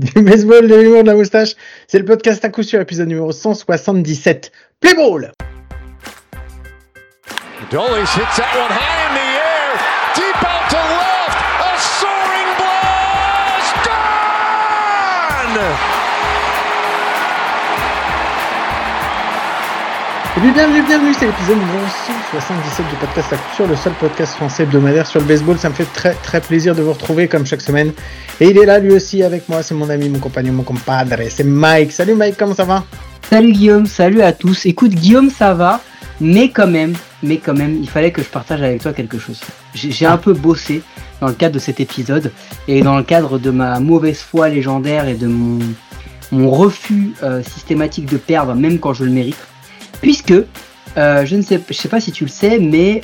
Du baseball, de l'humour, de la moustache, c'est le podcast à coup sûr, épisode numéro 177. Play ball! Dolis hits that one high in the air, deep out to left, a soaring blast, gone! Et bienvenue, c'est l'épisode numéro 177 du podcast à coup sûr, le seul podcast français hebdomadaire sur le baseball. Ça me fait très très plaisir de vous retrouver comme chaque semaine. Et il est là lui aussi avec moi, c'est mon ami, mon compagnon, mon compadre, c'est Mike. Salut Mike, comment ça va? Salut Guillaume, salut à tous. Écoute Guillaume, ça va, mais quand même, il fallait que je partage avec toi quelque chose. J'ai un peu bossé dans le cadre de cet épisode et dans le cadre de ma mauvaise foi légendaire et de mon refus systématique de perdre, même quand je le mérite. Puisque, je sais pas si tu le sais, mais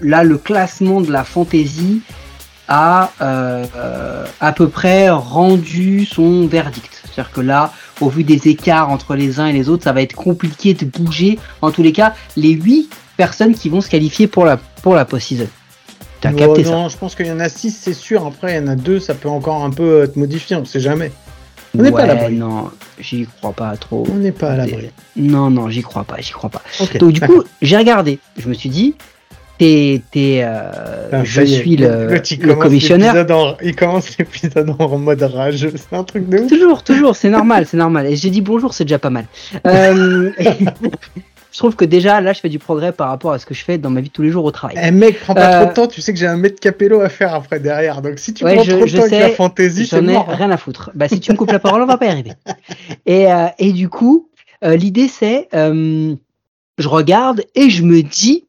là, le classement de la fantasy a à peu près rendu son verdict. C'est-à-dire que là, au vu des écarts entre les uns et les autres, ça va être compliqué de bouger. En tous les cas, les 8 personnes qui vont se qualifier pour la post-season. T'as capté ça? Non, je pense qu'il y en a 6, c'est sûr. Après, il y en a 2, ça peut encore un peu te modifier, on ne sait jamais. On n'est pas à l'abri. Non, j'y crois pas trop. On n'est pas à l'abri. Non, j'y crois pas. Okay. Donc du coup, j'ai regardé. Je me suis dit, je suis le commissionnaire. Il commence l'épisode en mode rage. C'est un truc de ouf. Toujours, c'est normal. Et j'ai dit bonjour, c'est déjà pas mal. Je trouve que déjà, là, je fais du progrès par rapport à ce que je fais dans ma vie de tous les jours au travail. Eh mec, prends pas trop de temps, tu sais que j'ai un Maître Capello à faire après derrière. Donc si tu prends trop de temps avec la fantaisie, c'est mort. J'en ai rien à foutre. Bah si tu me coupes la parole, on va pas y arriver. Et du coup, l'idée c'est, je regarde et je me dis,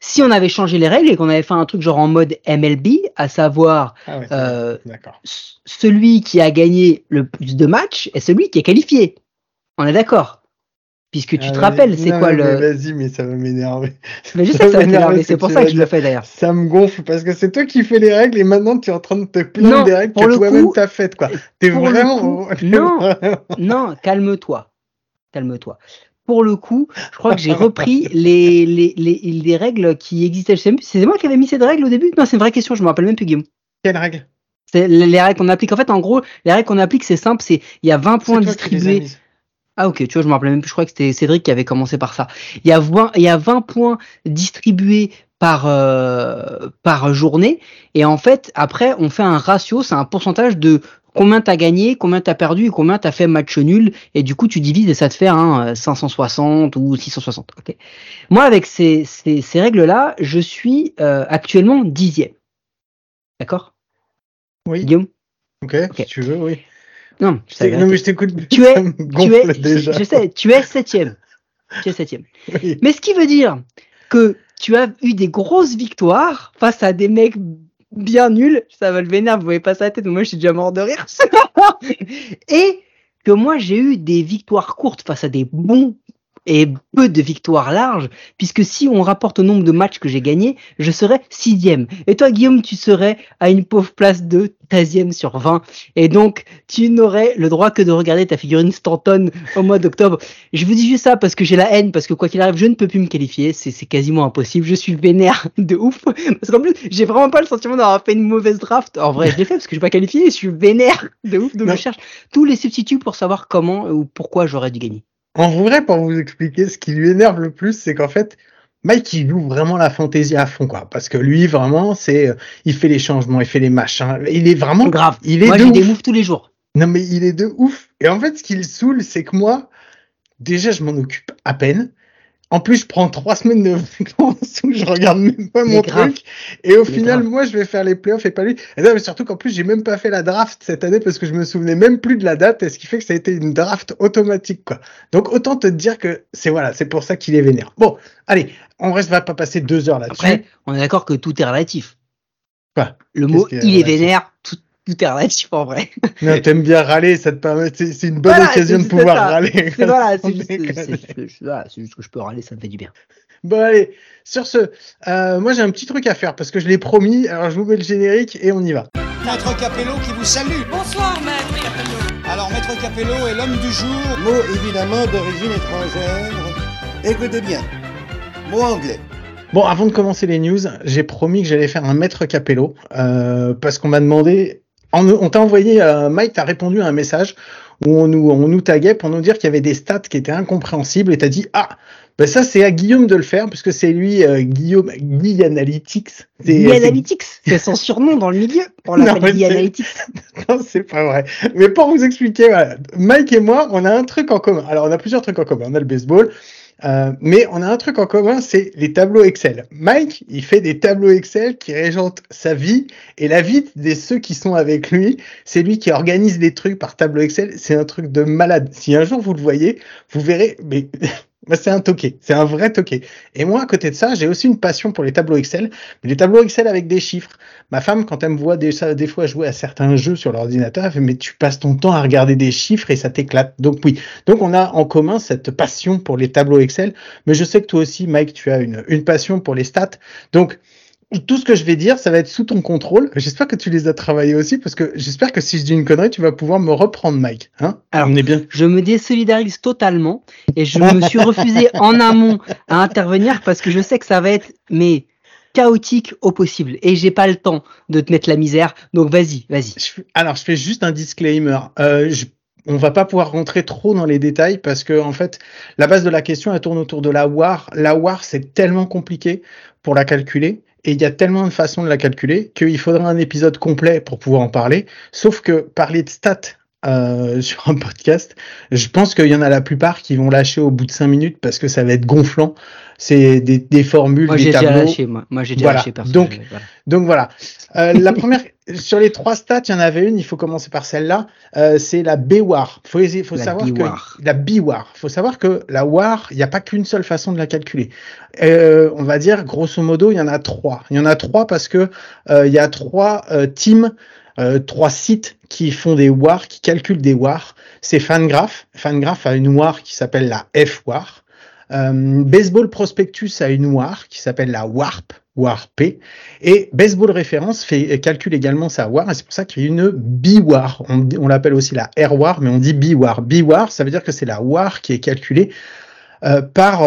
si on avait changé les règles et qu'on avait fait un truc genre en mode MLB, à savoir celui qui a gagné le plus de matchs est celui qui est qualifié. On est d'accord? Puisque tu te rappelles, c'est quoi le... Vas-y, mais ça va m'énerver. Mais je sais que ça va t'énerver, c'est pour ça que je le fais d'ailleurs. Ça me gonfle, parce que c'est toi qui fais les règles et maintenant tu es en train de te plaindre des règles que toi-même t'as faites, quoi. T'es vraiment... Non, calme-toi. Pour le coup, je crois que j'ai repris les règles qui existaient. Je sais même plus, c'est moi qui avais mis cette règle au début? Non, c'est une vraie question, je me rappelle même plus, Guillaume. Quelle règle? C'est les règles qu'on applique. En fait, en gros, les règles qu'on applique, c'est simple, c'est il y a 20 points distribués... Ah ok, tu vois, je me rappelais même plus, je crois que c'était Cédric qui avait commencé par ça. Il y a 20 points distribués par journée, et en fait, après, on fait un ratio, c'est un pourcentage de combien t'as gagné, combien t'as perdu, et combien t'as fait match nul, et du coup, tu divises et ça te fait 560 ou 660. Okay. Moi, avec ces règles-là, je suis actuellement 10e. D'accord? Oui. Guillaume? Ok, si tu veux, oui. Non, mais je t'écoute. Tu es déjà. Je sais, tu es 7e. Oui. Mais ce qui veut dire que tu as eu des grosses victoires face à des mecs bien nuls. Ça va le vénère, vous voyez pas sa tête, moi je suis déjà mort de rire. Et que moi j'ai eu des victoires courtes face à des bons et peu de victoires larges, puisque si on rapporte au nombre de matchs que j'ai gagnés, je serais 6e. Et toi, Guillaume, tu serais à une pauvre place de 13e sur 20. Et donc, tu n'aurais le droit que de regarder ta figurine Stanton au mois d'octobre. Je vous dis juste ça parce que j'ai la haine, parce que quoi qu'il arrive, je ne peux plus me qualifier. C'est quasiment impossible. Je suis vénère de ouf. Parce qu'en plus, j'ai vraiment pas le sentiment d'avoir fait une mauvaise draft. En vrai, je l'ai fait parce que je suis pas qualifié. Je suis vénère de ouf. Donc, je cherche tous les substituts pour savoir comment ou pourquoi j'aurais dû gagner. En vrai, pour vous expliquer, ce qui lui énerve le plus, c'est qu'en fait, Mike, il joue vraiment la fantaisie à fond, quoi. Parce que lui, vraiment, il fait les changements, il fait les machins. Il est vraiment grave. Moi, j'ai des moves tous les jours. Non, mais il est de ouf. Et en fait, ce qui le saoule, c'est que moi, déjà, je m'en occupe à peine. En plus, je prends 3 semaines de vacances où je regarde même pas mon truc. Et au final, moi, je vais faire les playoffs et pas lui. Et non, mais surtout qu'en plus, j'ai même pas fait la draft cette année parce que je me souvenais même plus de la date, et ce qui fait que ça a été une draft automatique, quoi. Donc, autant te dire que c'est pour ça qu'il est vénère. Bon, allez, on va pas passer 2 heures là-dessus. Après, on est d'accord que tout est relatif. Quoi? Le mot, il est vénère, tout est relatif en vrai. Non, t'aimes bien râler, ça te permet, c'est une bonne occasion de pouvoir râler. C'est juste que je peux râler, ça me fait du bien. Bon allez, sur ce, moi j'ai un petit truc à faire parce que je l'ai promis, alors je vous mets le générique et on y va. Maître Capello qui vous salue. Bonsoir Maître Capello. Alors Maître Capello est l'homme du jour. Mot évidemment d'origine étrangère. Écoutez bien, mot anglais. Bon, avant de commencer les news, j'ai promis que j'allais faire un Maître Capello parce qu'on m'a demandé On t'a envoyé, Mike, t'as répondu à un message où on nous taguait pour nous dire qu'il y avait des stats qui étaient incompréhensibles et t'as dit, ah, ben ça c'est à Guillaume de le faire puisque c'est lui, Guillaume, Guy Analytics. Guy Analytics, c'est son surnom dans le milieu. On l'appelle Guy Analytics. Non, c'est pas vrai. Mais pour vous expliquer, voilà, Mike et moi, on a un truc en commun. Alors, on a plusieurs trucs en commun. On a le baseball. Mais on a un truc en commun, c'est les tableaux Excel. Mike, il fait des tableaux Excel qui régentent sa vie et la vie de ceux qui sont avec lui. C'est lui qui organise des trucs par tableau Excel. C'est un truc de malade. Si un jour vous le voyez, vous verrez, mais c'est un toqué. C'est un vrai toqué. Et moi, à côté de ça, j'ai aussi une passion pour les tableaux Excel, mais les tableaux Excel avec des chiffres. Ma femme, quand elle me voit des fois jouer à certains jeux sur l'ordinateur, elle fait, mais tu passes ton temps à regarder des chiffres et ça t'éclate. Donc oui. Donc on a en commun cette passion pour les tableaux Excel. Mais je sais que toi aussi, Mike, tu as une passion pour les stats. Donc, tout ce que je vais dire, ça va être sous ton contrôle. J'espère que tu les as travaillés aussi, parce que j'espère que si je dis une connerie, tu vas pouvoir me reprendre, Mike. Hein ? Alors, on est bien. Je me désolidarise totalement et je me suis refusé en amont à intervenir parce que je sais que ça va être mais chaotique au possible et j'ai pas le temps de te mettre la misère. Donc vas-y. Alors, je fais juste un disclaimer. On va pas pouvoir rentrer trop dans les détails parce que, en fait, la base de la question, elle tourne autour de la WAR. La WAR, c'est tellement compliqué pour la calculer. Et il y a tellement de façons de la calculer qu'il faudra un épisode complet pour pouvoir en parler. Sauf que parler de stats sur un podcast, je pense qu'il y en a la plupart qui vont lâcher au bout de 5 minutes parce que ça va être gonflant. C'est des formules, moi, des tableaux. Moi j'ai déjà lâché. Donc voilà. La première, sur les trois stats, il y en avait une, il faut commencer par celle-là. C'est la B-WAR. Il faut savoir que la WAR, il n'y a pas qu'une seule façon de la calculer. On va dire, grosso modo, il y en a trois. Il y en a trois parce que il y a trois teams, trois sites qui font des WAR, qui calculent des WAR. C'est Fangraph. Fangraph a une WAR qui s'appelle la F-WAR. Baseball Prospectus a une WAR qui s'appelle la WARP. WARP. Et Baseball Reference calcule également sa WAR, et c'est pour ça qu'il y a une B-WAR. On l'appelle aussi la R-WAR, mais on dit B-WAR. B-WAR, ça veut dire que c'est la WAR qui est calculée par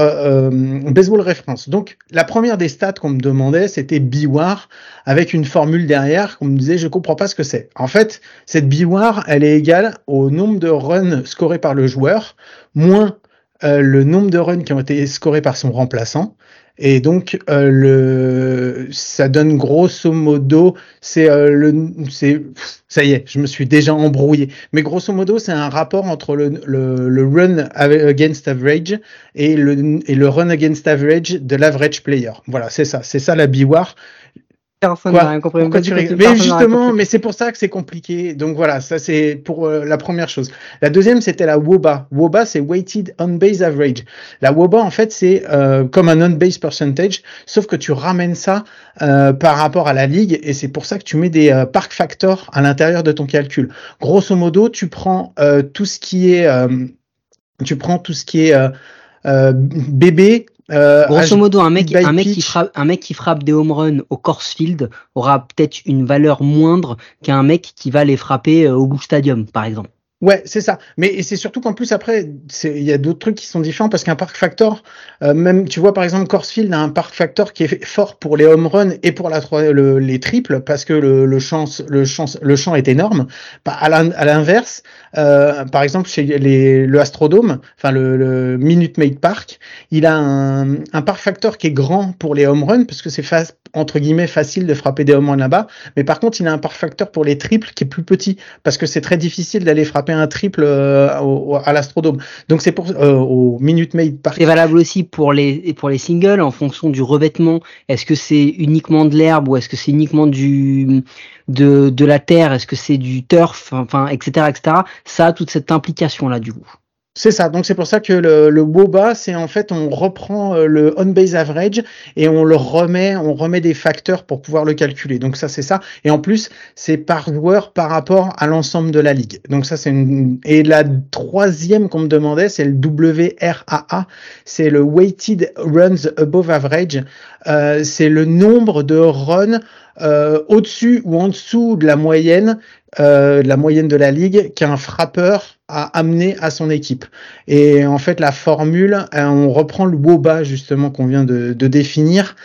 Baseball Reference. Donc, la première des stats qu'on me demandait, c'était B-WAR, avec une formule derrière qu'on me disait, je comprends pas ce que c'est. En fait, cette B-WAR, elle est égale au nombre de runs scorés par le joueur, moins le nombre de runs qui ont été scorés par son remplaçant. Et donc ça donne grosso modo, ça y est, je me suis déjà embrouillé. Mais grosso modo, c'est un rapport entre le run against average et le run against average de l'average player. Voilà, c'est ça la B-WAR. Personne n'a rien compris. Mais justement, mais c'est pour ça que c'est compliqué. Donc voilà, ça c'est pour la première chose. La deuxième, c'était la WOBA. WOBA, c'est Weighted On-Base Average. La WOBA, en fait, c'est comme un On-Base Percentage, sauf que tu ramènes ça par rapport à la ligue, et c'est pour ça que tu mets des park factors à l'intérieur de ton calcul. Grosso modo, tu prends tout ce qui est, bébé. Grosso modo, un mec qui frappe des home runs au Coors Field aura peut-être une valeur moindre qu'un mec qui va les frapper au Busch Stadium, par exemple. Ouais, c'est ça. Mais c'est surtout qu'en plus après, il y a d'autres trucs qui sont différents parce qu'un park factor, même tu vois par exemple Coors Field a un park factor qui est fort pour les home runs et pour les triples parce que le champ est énorme. À l'inverse, par exemple chez le Astrodome, enfin le Minute Maid Park, il a un park factor qui est grand pour les home runs parce que c'est entre guillemets facile de frapper des home runs là-bas, mais par contre il a un park factor pour les triples qui est plus petit parce que c'est très difficile d'aller frapper un triple à l'Astrodome. Donc c'est pour au Minute Maid Park. C'est valable aussi pour les singles en fonction du revêtement. Est-ce que c'est uniquement de l'herbe ou est-ce que c'est uniquement de la terre? Est-ce que c'est du turf? Enfin, etc. Ça a toute cette implication là du coup. C'est ça. Donc c'est pour ça que le WOBA, c'est en fait on reprend le on-base average et on remet des facteurs pour pouvoir le calculer. Donc ça c'est ça. Et en plus c'est par joueur par rapport à l'ensemble de la ligue. Donc ça c'est une. Et la troisième qu'on me demandait, c'est le WRAA. C'est le weighted runs above average. C'est le nombre de runs au-dessus ou en dessous de la moyenne de la ligue qu'un frappeur a amené à son équipe. Et en fait, la formule, on reprend le WOBA justement qu'on vient de définir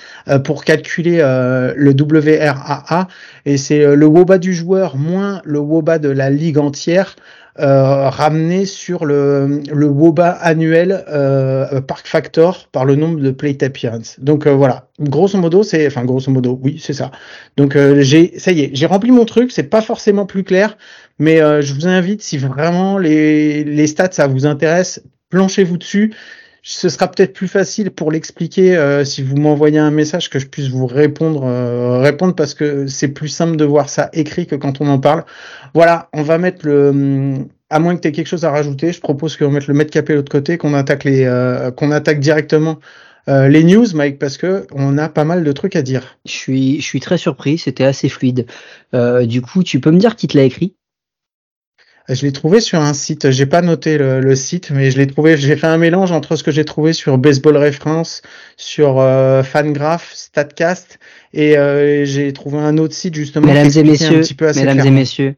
pour calculer le WRAA. Et c'est le WOBA du joueur moins le WOBA de la ligue entière ramené sur le WOBA annuel Park Factor par le nombre de plate appearance. Donc voilà, grosso modo, oui, c'est ça. Donc j'ai rempli mon truc, c'est pas forcément plus clair, mais je vous invite, si vraiment les stats ça vous intéresse, planchez-vous dessus. Ce sera peut-être plus facile pour l'expliquer si vous m'envoyez un message que je puisse vous répondre parce que c'est plus simple de voir ça écrit que quand on en parle. Voilà, on va mettre à moins que tu aies quelque chose à rajouter, je propose qu'on mette le Maître Capello de côté, qu'on attaque directement les news, Mike, parce que on a pas mal de trucs à dire. Je suis très surpris, c'était assez fluide. Du coup, tu peux me dire qui te l'a écrit? Je l'ai trouvé sur un site, j'ai pas noté le site, mais je l'ai trouvé, j'ai fait un mélange entre ce que j'ai trouvé sur Baseball Reference, sur Fangraph, Statcast, et j'ai trouvé un autre site justement. Mesdames et messieurs,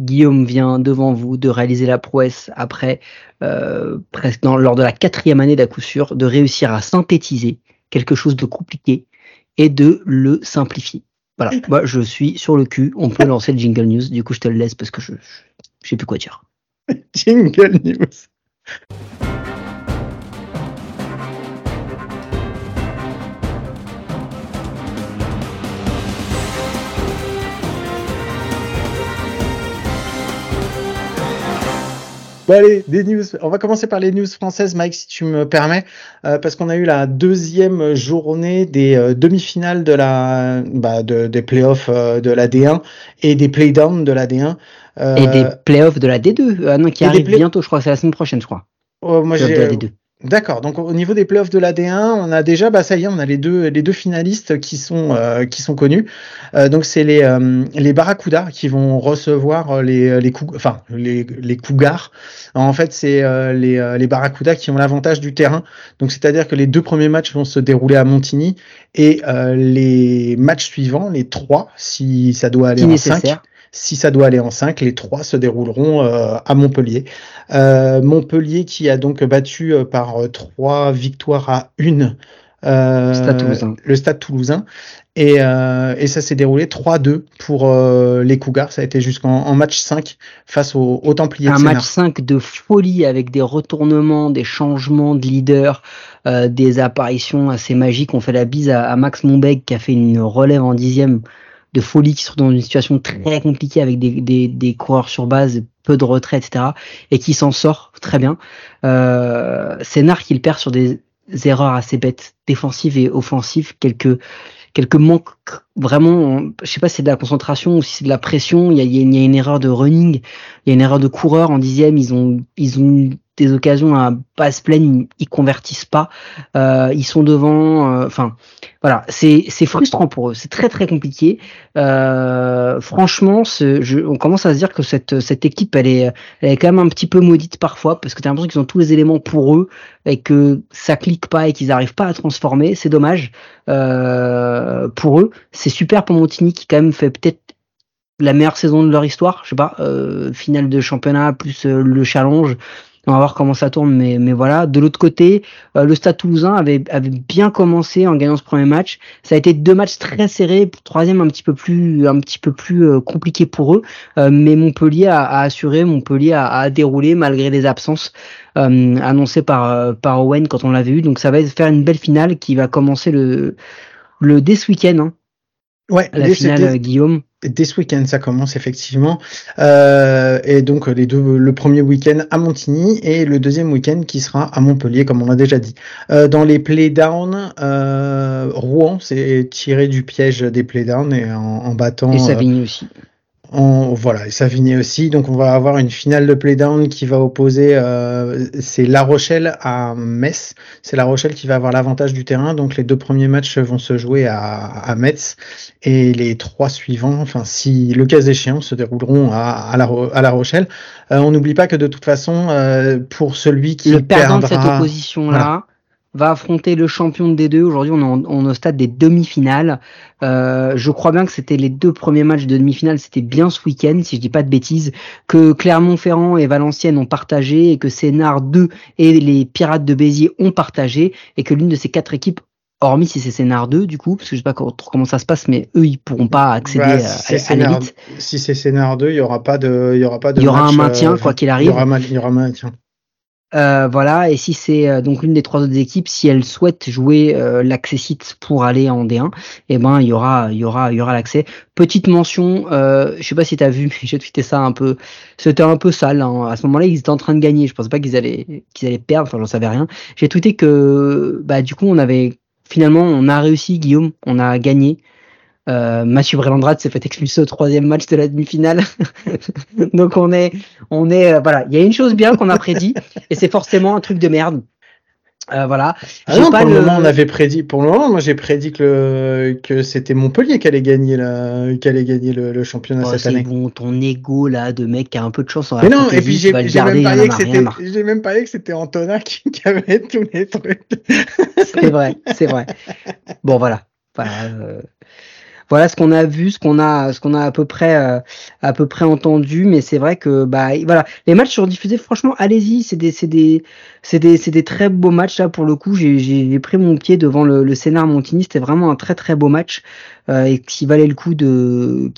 Guillaume vient devant vous de réaliser la prouesse après, lors de la 4e année d'à coup sûr, de réussir à synthétiser quelque chose de compliqué et de le simplifier. Voilà, moi je suis sur le cul, on peut lancer le Jingle News, du coup je te le laisse parce que je sais plus quoi dire. Jingle News. Bon allez, des news. On va commencer par les news françaises, Mike, si tu me permets, parce qu'on a eu la 2e journée des demi-finales de des playoffs de la D1 et des playdowns de la D1. Et des playoffs de la D2, qui arrivent bientôt, je crois, c'est la semaine prochaine, je crois. D'accord. Donc au niveau des playoffs de la D1, on a déjà, ça y est, on a les deux finalistes qui sont connus. Donc c'est les Barracudas qui vont recevoir les Cougars. Alors, en fait, c'est les Barracudas qui ont l'avantage du terrain. Donc c'est-à-dire que les 2 premiers matchs vont se dérouler à Montigny et les matchs suivants, les 3, si ça doit aller en 5. Si ça doit aller en 5, les 3 se dérouleront à Montpellier. Montpellier qui a donc battu par 3 victoires à 1 le Stade Toulousain. Et ça s'est déroulé 3-2 pour les Cougars. Ça a été jusqu'en match 5 face aux Templiers de Sénart. Un match 5 de folie avec des retournements, des changements de leader, des apparitions assez magiques. On fait la bise à Max Monbeg qui a fait une relève en 10e. De folie qui se retrouve dans une situation très compliquée avec des coureurs sur base, peu de retrait, etc. et qui s'en sort très bien. Sénart qui le perd sur des erreurs assez bêtes, défensives et offensives, quelques manques vraiment, je sais pas si c'est de la concentration ou si c'est de la pression, il y a une erreur de running, il y a une erreur de coureur en 10e, ils ont des occasions à basse pleine, ils convertissent pas, ils sont devant, voilà, c'est frustrant pour eux, c'est très très compliqué. Franchement, on commence à se dire que cette équipe, elle est quand même un petit peu maudite parfois, parce que t'as l'impression qu'ils ont tous les éléments pour eux et que ça clique pas et qu'ils n'arrivent pas à transformer, c'est dommage pour eux. C'est super pour Montigny qui quand même fait peut-être la meilleure saison de leur histoire, je sais pas, finale de championnat plus le challenge. On va voir comment ça tourne, mais voilà. De l'autre côté, le Stade Toulousain avait bien commencé en gagnant ce premier match. Ça a été 2 matchs très serrés, 3e un petit peu plus compliqué pour eux. Mais Montpellier a assuré, Montpellier a déroulé malgré les absences annoncées par Owen quand on l'avait eu. Donc ça va faire une belle finale qui va commencer le dès ce week-end. Hein. Ouais, la finale, Guillaume. Dès ce week-end, ça commence effectivement. Et donc le premier week-end à Montigny et le 2e week-end qui sera à Montpellier, comme on l'a déjà dit. Dans les playdowns, Rouen s'est tiré du piège des playdowns et en battant. Et Savigny aussi. Et Savigny aussi. Donc on va avoir une finale de playdown qui va opposer c'est La Rochelle à Metz. C'est La Rochelle qui va avoir l'avantage du terrain. Donc les 2 premiers matchs vont se jouer à Metz et les 3 suivants, si le cas échéant, se dérouleront à La Rochelle. On n'oublie pas que de toute façon, pour celui qui perdra cette opposition là. Voilà. va affronter le champion de D2. Aujourd'hui, on est au stade des demi-finales. Je crois bien que c'était les deux premiers matchs de demi-finale, c'était bien ce week-end, si je dis pas de bêtises, que Clermont-Ferrand et Valenciennes ont partagé et que Sénart 2 et les Pirates de Béziers ont partagé et que l'une de ces quatre équipes, hormis si c'est Sénart 2 du coup, parce que je sais pas comment ça se passe, mais eux ils pourront pas accéder à l'élite. Si c'est Sénart 2, il y aura pas de match. Il y aura un maintien quoi qu'il arrive. Il y aura un maintien. Voilà, et si c'est donc l'une des trois autres équipes, si elle souhaite jouer l'accessite pour aller en D1, eh ben il y aura l'accès. Petite mention, je sais pas si t'as vu, mais j'ai tweeté ça un peu. C'était un peu sale hein. À ce moment-là, ils étaient en train de gagner. Je pensais pas qu'ils allaient perdre. Enfin, j'en savais rien. J'ai tweeté que du coup on a réussi, Guillaume, on a gagné. Mathieu Brelandrade s'est fait expulser au troisième match de la demi-finale. Donc on est, voilà. Il y a une chose bien qu'on a prédit, et c'est forcément un truc de merde. Voilà. Pour le moment, moi j'ai prédit que c'était Montpellier qui allait gagner le championnat cette année. Bon, ton ego là de mec qui a un peu de chance. Mais non, et puis j'ai même parlé que c'était Antonin qui avait tous les trucs. C'est vrai. Bon voilà. Voilà ce qu'on a vu, ce qu'on a à peu près entendu, mais c'est vrai que voilà, les matchs sont rediffusés. Franchement, allez-y, c'est des très beaux matchs là pour le coup. J'ai pris mon pied devant le Sénart Montigny, c'était vraiment un très très beau match et qui valait le coup de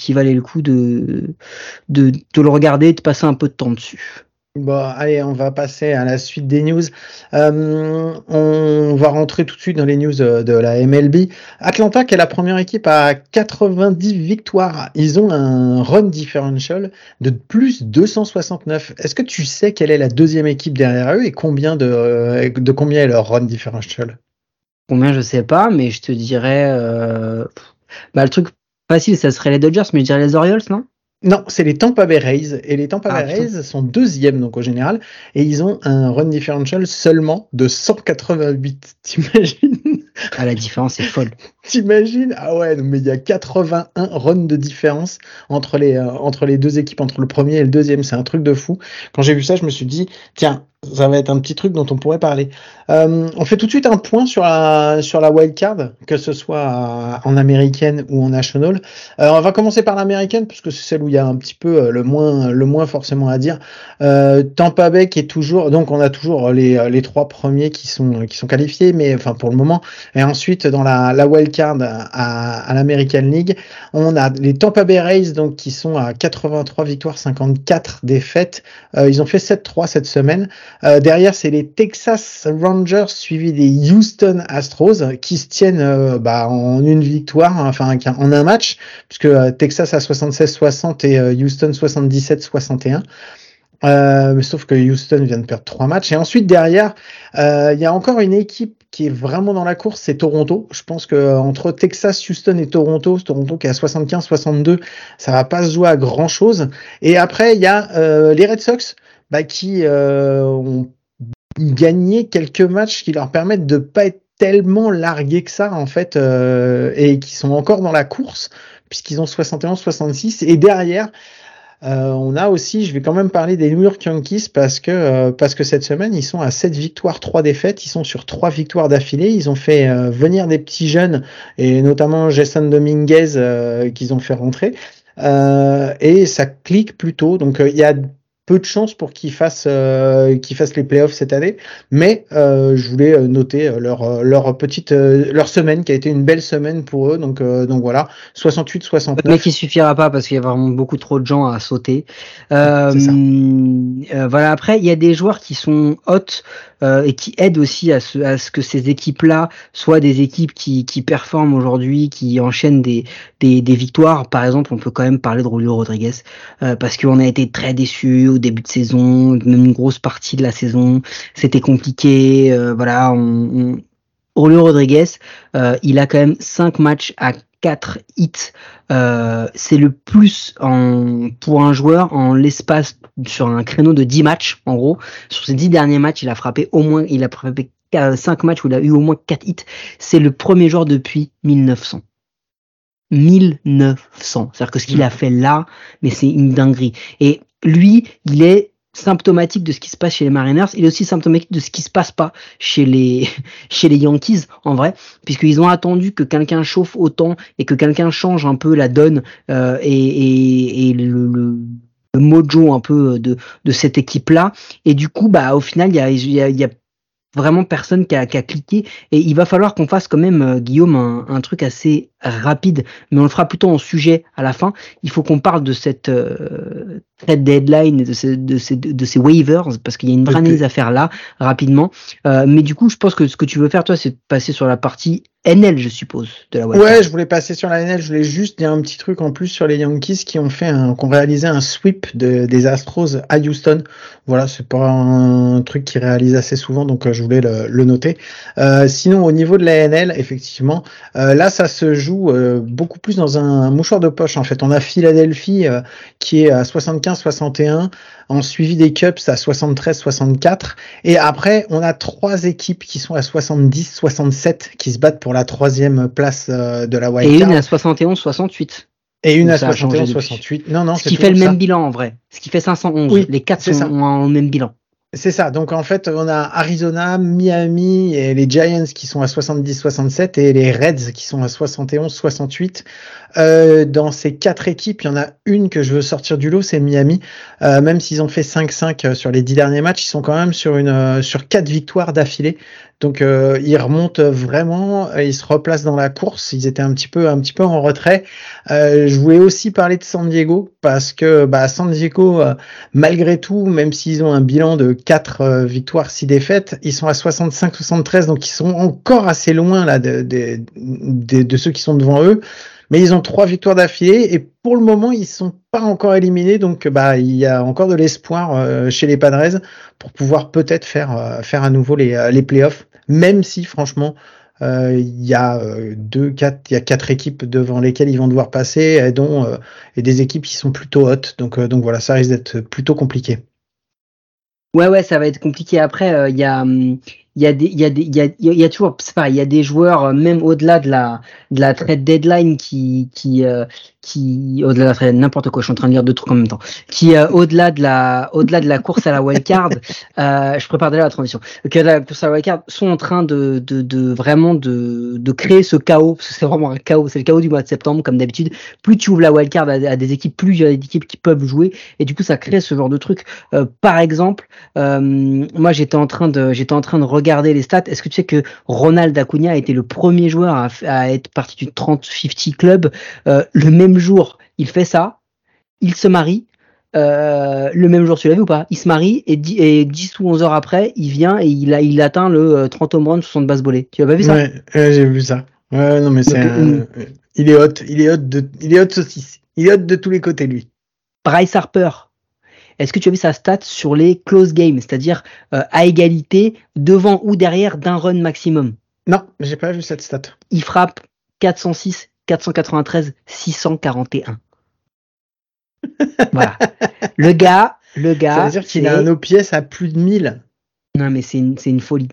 le regarder et de passer un peu de temps dessus. Bon, allez, on va passer à la suite des news. On va rentrer tout de suite dans les news de la MLB. Atlanta, qui est la première équipe à 90 victoires, ils ont un run differential de plus 269. Est-ce que tu sais quelle est la deuxième équipe derrière eux et combien est leur run differential? Combien, je sais pas, mais je te dirais... le truc facile, ça serait les Dodgers, mais je dirais les Orioles, non? Non, c'est les Tampa Bay Rays. Et les Tampa Bay Rays sont deuxièmes, donc au général. Et ils ont un run differential seulement de 188. T'imagines? Ah, la différence est folle. T'imagines? Ah ouais, mais il y a 81 runs de différence entre les deux équipes, entre le premier et le deuxième. C'est un truc de fou. Quand j'ai vu ça, je me suis dit, tiens, ça va être un petit truc dont on pourrait parler. On fait tout de suite un point sur la wild card, que ce soit en américaine ou en national. On va commencer par l'américaine parce que c'est celle où il y a un petit peu le moins forcément à dire. Tampa Bay qui est toujours, donc on a toujours les trois premiers qui sont qualifiés, mais enfin pour le moment. Et ensuite dans la wild card à l'American League, on a les Tampa Bay Rays donc qui sont à 83 victoires, 54 défaites. Ils ont fait 7-3 cette semaine. Derrière, c'est les Texas Rangers suivis des Houston Astros qui se tiennent en une victoire, en un match, puisque Texas a 76-60 et Houston 77-61. Sauf que Houston vient de perdre 3 matchs. Et ensuite, derrière, il y a encore une équipe qui est vraiment dans la course, c'est Toronto. Je pense que entre Texas, Houston et Toronto qui est à 75-62, ça va pas se jouer à grand chose. Et après, il y a les Red Sox. Qui ont gagné quelques matchs qui leur permettent de pas être tellement largués que ça en fait et qui sont encore dans la course puisqu'ils ont 71-66 et derrière on a aussi, je vais quand même parler des New York Yankees parce que cette semaine ils sont à 7 victoires, 3 défaites, ils sont sur 3 victoires d'affilée, ils ont fait venir des petits jeunes et notamment Jason Dominguez qu'ils ont fait rentrer et ça clique plutôt, donc il y a peu de chance pour qu'ils fassent les playoffs cette année, mais je voulais noter leur semaine qui a été une belle semaine pour eux, donc voilà, 68-69. Mais qui suffira pas parce qu'il y a vraiment beaucoup trop de gens à sauter. Voilà, après il y a des joueurs qui sont hot et qui aident aussi à ce que ces équipes-là soient des équipes qui performent aujourd'hui, qui enchaînent des victoires. Par exemple, on peut quand même parler de Julio Rodriguez parce qu'on a été très déçus au début de saison, même une grosse partie de la saison, c'était compliqué. Julio Rodriguez, il a quand même 5 matchs à 4 hits, c'est le plus pour un joueur en l'espace sur un créneau de 10 matchs en gros. Sur ces 10 derniers matchs, il a frappé 5 matchs où il a eu au moins 4 hits. C'est le premier joueur depuis 1900. 1900, c'est-à-dire que ce qu'il a fait là, mais c'est une dinguerie. Et lui, il est symptomatique de ce qui se passe chez les Mariners, il est aussi symptomatique de ce qui se passe pas chez les Yankees en vrai, puisqu'ils ont attendu que quelqu'un chauffe autant et que quelqu'un change un peu la donne et le mojo un peu de cette équipe là, et du coup bah au final il y a vraiment personne qui a cliqué, et il va falloir qu'on fasse quand même, Guillaume, un truc assez rapide, mais on le fera plutôt en sujet à la fin. Il faut qu'on parle de cette trade deadline et de ces waivers, parce qu'il y a une analyse à faire là rapidement, mais du coup je pense que ce que tu veux faire toi c'est passer sur la partie NL, je suppose, de la wildcard. Ouais, je voulais passer sur la NL, je voulais juste dire un petit truc en plus sur les Yankees qui ont réalisé un sweep des Astros à Houston. Voilà, c'est pas un truc qu'ils réalisent assez souvent, donc je voulais le noter. Sinon, au niveau de la NL, effectivement, là, ça se joue beaucoup plus dans un mouchoir de poche, en fait. On a Philadelphie qui est à 75-61, en suivi des Cubs à 73-64, et après, on a trois équipes qui sont à 70-67, qui se battent pour la troisième place de la wildcard. Et une à 71-68. Et une à 71-68. Non, ce qui fait le même bilan en vrai. Ce qui fait 511. Oui, les quatre sont en même bilan. C'est ça. Donc en fait, on a Arizona, Miami et les Giants qui sont à 70-67 et les Reds qui sont à 71-68. Dans ces quatre équipes, il y en a une que je veux sortir du lot, c'est Miami. Même s'ils ont fait 5-5 sur les 10 derniers matchs, ils sont quand même sur 4 victoires d'affilée. Donc ils remontent vraiment, ils se replacent dans la course. Ils étaient un petit peu en retrait. Je voulais aussi parler de San Diego parce que San Diego, malgré tout, même s'ils ont un bilan de 4 victoires, 6 défaites, ils sont à 65-73, donc ils sont encore assez loin là de ceux qui sont devant eux. Mais ils ont 3 victoires d'affilée et pour le moment ils sont pas encore éliminés, donc il y a encore de l'espoir chez les Padres pour pouvoir peut-être faire à nouveau les playoffs, même si franchement il y a 4 équipes devant lesquelles ils vont devoir passer, et dont et des équipes qui sont plutôt hautes, donc voilà, ça risque d'être plutôt compliqué. Ouais, ça va être compliqué. Après il y a toujours, c'est pareil, il y a des joueurs même au-delà de la trade deadline qui au-delà de la trade, n'importe quoi, je suis en train de lire 2 trucs en même temps, qui au-delà de la course à la wildcard, je prépare déjà la transition, que la course à la wildcard sont en train de vraiment de créer ce chaos, parce que c'est vraiment un chaos, c'est le chaos du mois de septembre comme d'habitude. Plus tu ouvres la wildcard à des équipes, plus il y a des équipes qui peuvent jouer, et du coup ça crée ce genre de truc. Par exemple, moi j'étais en train de regarder les stats. Est-ce que tu sais que Ronald Acuna a été le premier joueur à être parti du 30-50 club, le même jour il fait ça, il se marie, le même jour, tu l'as vu ou pas, il se marie et 10 ou 11 heures après il vient et il atteint le 30 home run, 60 bases volées. Tu l'as pas vu ça? Ouais, j'ai vu ça. Non mais c'est il est hot saucisse, il est hot de tous les côtés lui. Bryce Harper, est-ce que tu as vu sa stat sur les close games, c'est-à-dire à égalité, devant ou derrière d'un run maximum? Non, j'ai pas vu cette stat. Il frappe 406, 493, 641. Voilà. Le gars. Ça veut dire qu'il a un OPS à plus de 1000. Non, mais c'est une folie.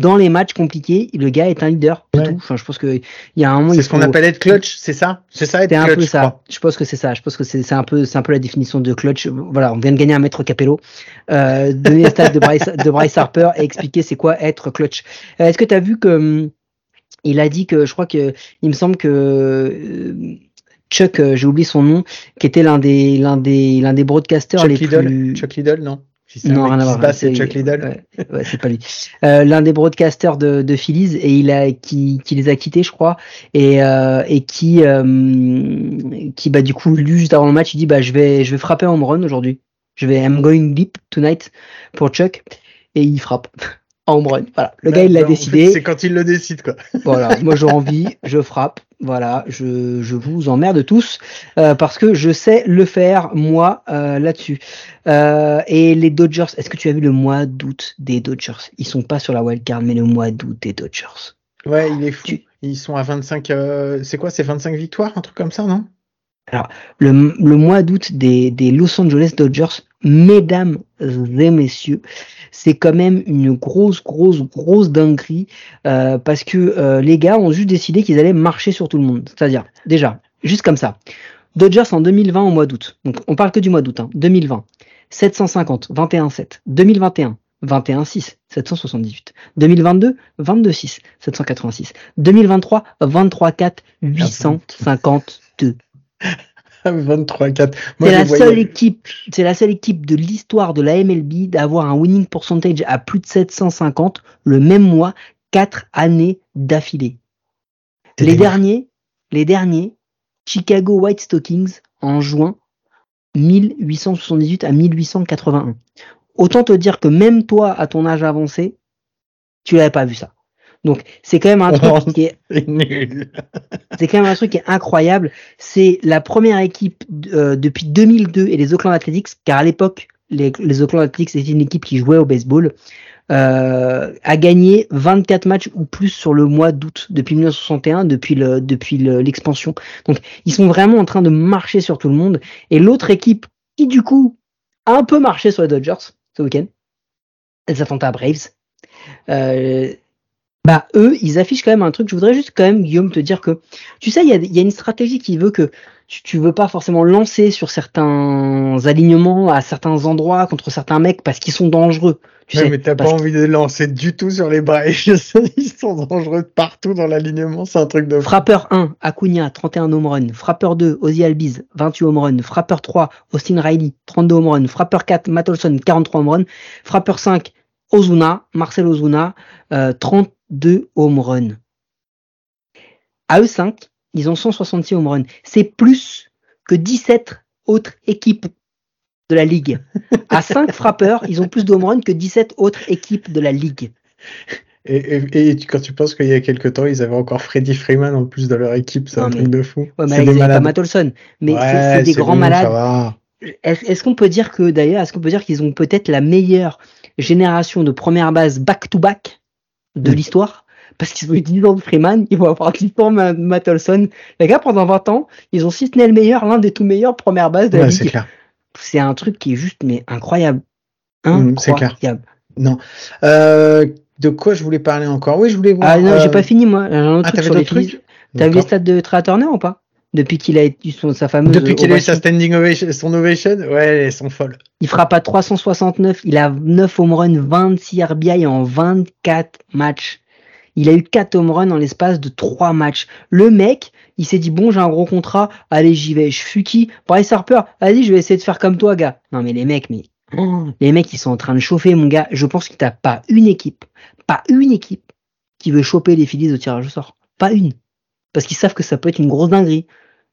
Dans les matchs compliqués, le gars est un leader de tout. Enfin, je pense que il y a un moment. C'est ce qu'on appelle être clutch, c'est ça? C'est ça, être clutch. C'est un peu ça. Je pense que c'est ça. Je pense que c'est un peu la définition de clutch. Voilà, on vient de gagner un Maître Capello, donner les stats de Bryce Harper et expliquer c'est quoi être clutch. Est-ce que t'as vu que il a dit que, je crois que, il me semble que Chuck, j'ai oublié son nom, qui était l'un des broadcasters Chuck les Liddell. Plus. Chuck Liddell, non? Si c'est non, rien à voir. C'est Chuck Liddell. Ouais, c'est pas lui. L'un des broadcasters de Phillies, et qui les a quittés, je crois, et qui du coup, lui, juste avant le match, il dit, je vais frapper home run aujourd'hui. I'm going deep tonight pour Chuck, et il frappe. Home run. Voilà. Le gars, il l'a décidé. En fait, c'est quand il le décide, quoi. Voilà. Moi, j'ai envie, je frappe. Voilà. Je vous emmerde tous, parce que je sais le faire, moi, là-dessus. Et les Dodgers. Est-ce que tu as vu le mois d'août des Dodgers? Ils sont pas sur la wildcard, mais le mois d'août des Dodgers. Ouais, il est fou. Ils sont à 25, c'est quoi? C'est 25 victoires? Un truc comme ça, non? Alors, le mois d'août des Los Angeles Dodgers, mesdames et messieurs, c'est quand même une grosse dinguerie, parce que les gars ont juste décidé qu'ils allaient marcher sur tout le monde. C'est-à-dire, déjà, juste comme ça, Dodgers en 2020 au mois d'août, donc on parle que du mois d'août, 2020, 750, 21,7. 2021, 21,6, 778. 2022, 22,6, 786. 2023, 23,4, 852. 23-4. Moi, c'est la seule équipe de l'histoire de la MLB d'avoir un winning percentage à plus de 750 le même mois, 4 années d'affilée. Les derniers, Chicago White Stockings en juin 1878 à 1881. Autant te dire que même toi, à ton âge avancé, tu n'avais pas vu ça. Donc, c'est quand même un truc qui est incroyable. C'est la première équipe depuis 2002 et les Oakland Athletics, car à l'époque, les Oakland Athletics étaient une équipe qui jouait au baseball, a gagné 24 matchs ou plus sur le mois d'août depuis 1961, depuis l'expansion. Donc, ils sont vraiment en train de marcher sur tout le monde. Et l'autre équipe qui, du coup, a un peu marché sur les Dodgers ce week-end, les Atlanta Braves, eux, ils affichent quand même un truc. Je voudrais juste quand même, Guillaume, te dire que, tu sais, il y a une stratégie qui veut que tu veux pas forcément lancer sur certains alignements à certains endroits contre certains mecs parce qu'ils sont dangereux. Tu sais, mais t'as pas envie de lancer du tout sur les Braves. Ils sont dangereux partout dans l'alignement. C'est un truc de fou. Frappeur 1, Acuna, 31 home run. Frappeur 2, Ozzy Albies, 28 home run. Frappeur 3, Austin Riley, 32 home run. Frappeur 4, Matt Olson, 43 home run. Frappeur 5, Marcel Ozuna, 32 home runs. À eux 5, ils ont 166 home runs. C'est plus que 17 autres équipes de la Ligue. À 5 frappeurs, ils ont plus de home runs que 17 autres équipes de la Ligue. Et quand tu penses qu'il y a quelques temps, ils avaient encore Freddie Freeman en plus de leur équipe, c'est truc de fou. Ouais, mais c'est des malades. Pas Matt Olson, mais c'est des grands malades. Est-ce qu'on peut dire que d'ailleurs, qu'ils ont peut-être la meilleure génération de première base back-to-back de l'histoire, parce qu'ils ont eu 10 ans de Freeman, ils vont avoir 10 ans de Matt Olson. Les gars, pendant 20 ans, ils ont, si ce n'est le meilleur, l'un des tout meilleurs premières bases de la Ligue. C'est clair. C'est un truc qui est juste, mais incroyable. C'est clair. Non. De quoi je voulais parler encore ? Oui, je voulais voir. Ah non, j'ai pas fini, moi. J'ai un autre truc sur les Phillies. T'as vu le stade de Trey Turner ou pas ? Depuis qu'il a eu sa standing ovation, son ovation, ouais, elles sont folles. Il frappe à 369, il a 9 home runs, 26 RBI en 24 matchs. Il a eu 4 home runs en l'espace de 3 matchs. Le mec, il s'est dit, bon, j'ai un gros contrat, allez, j'y vais, je suis qui ? Bryce Harper, allez, je vais essayer de faire comme toi, gars. Non, mais les mecs, ils sont en train de chauffer, mon gars. Je pense que t'as pas une équipe qui veut choper les Phillies au tirage au sort. Pas une. Parce qu'ils savent que ça peut être une grosse dinguerie.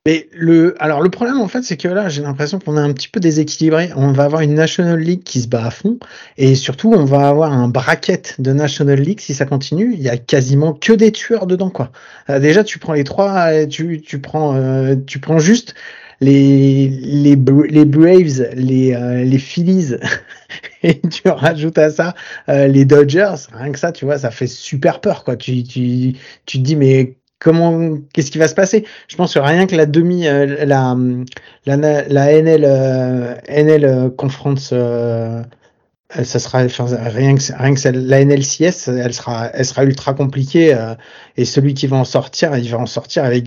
Mais le problème, en fait, c'est que là, j'ai l'impression qu'on est un petit peu déséquilibré. On va avoir une National League qui se bat à fond. Et surtout, on va avoir un bracket de National League. Si ça continue, il y a quasiment que des tueurs dedans, quoi. Déjà, tu prends les trois, tu prends juste les Braves, les Phillies, et tu rajoutes à ça les Dodgers. Rien que ça, tu vois, ça fait super peur, quoi. Tu te dis, mais qu'est-ce qui va se passer ? Je pense que rien que la NL Conference, ça sera, enfin, rien que la NLCS, elle sera ultra compliquée, et celui qui va en sortir, il va en sortir avec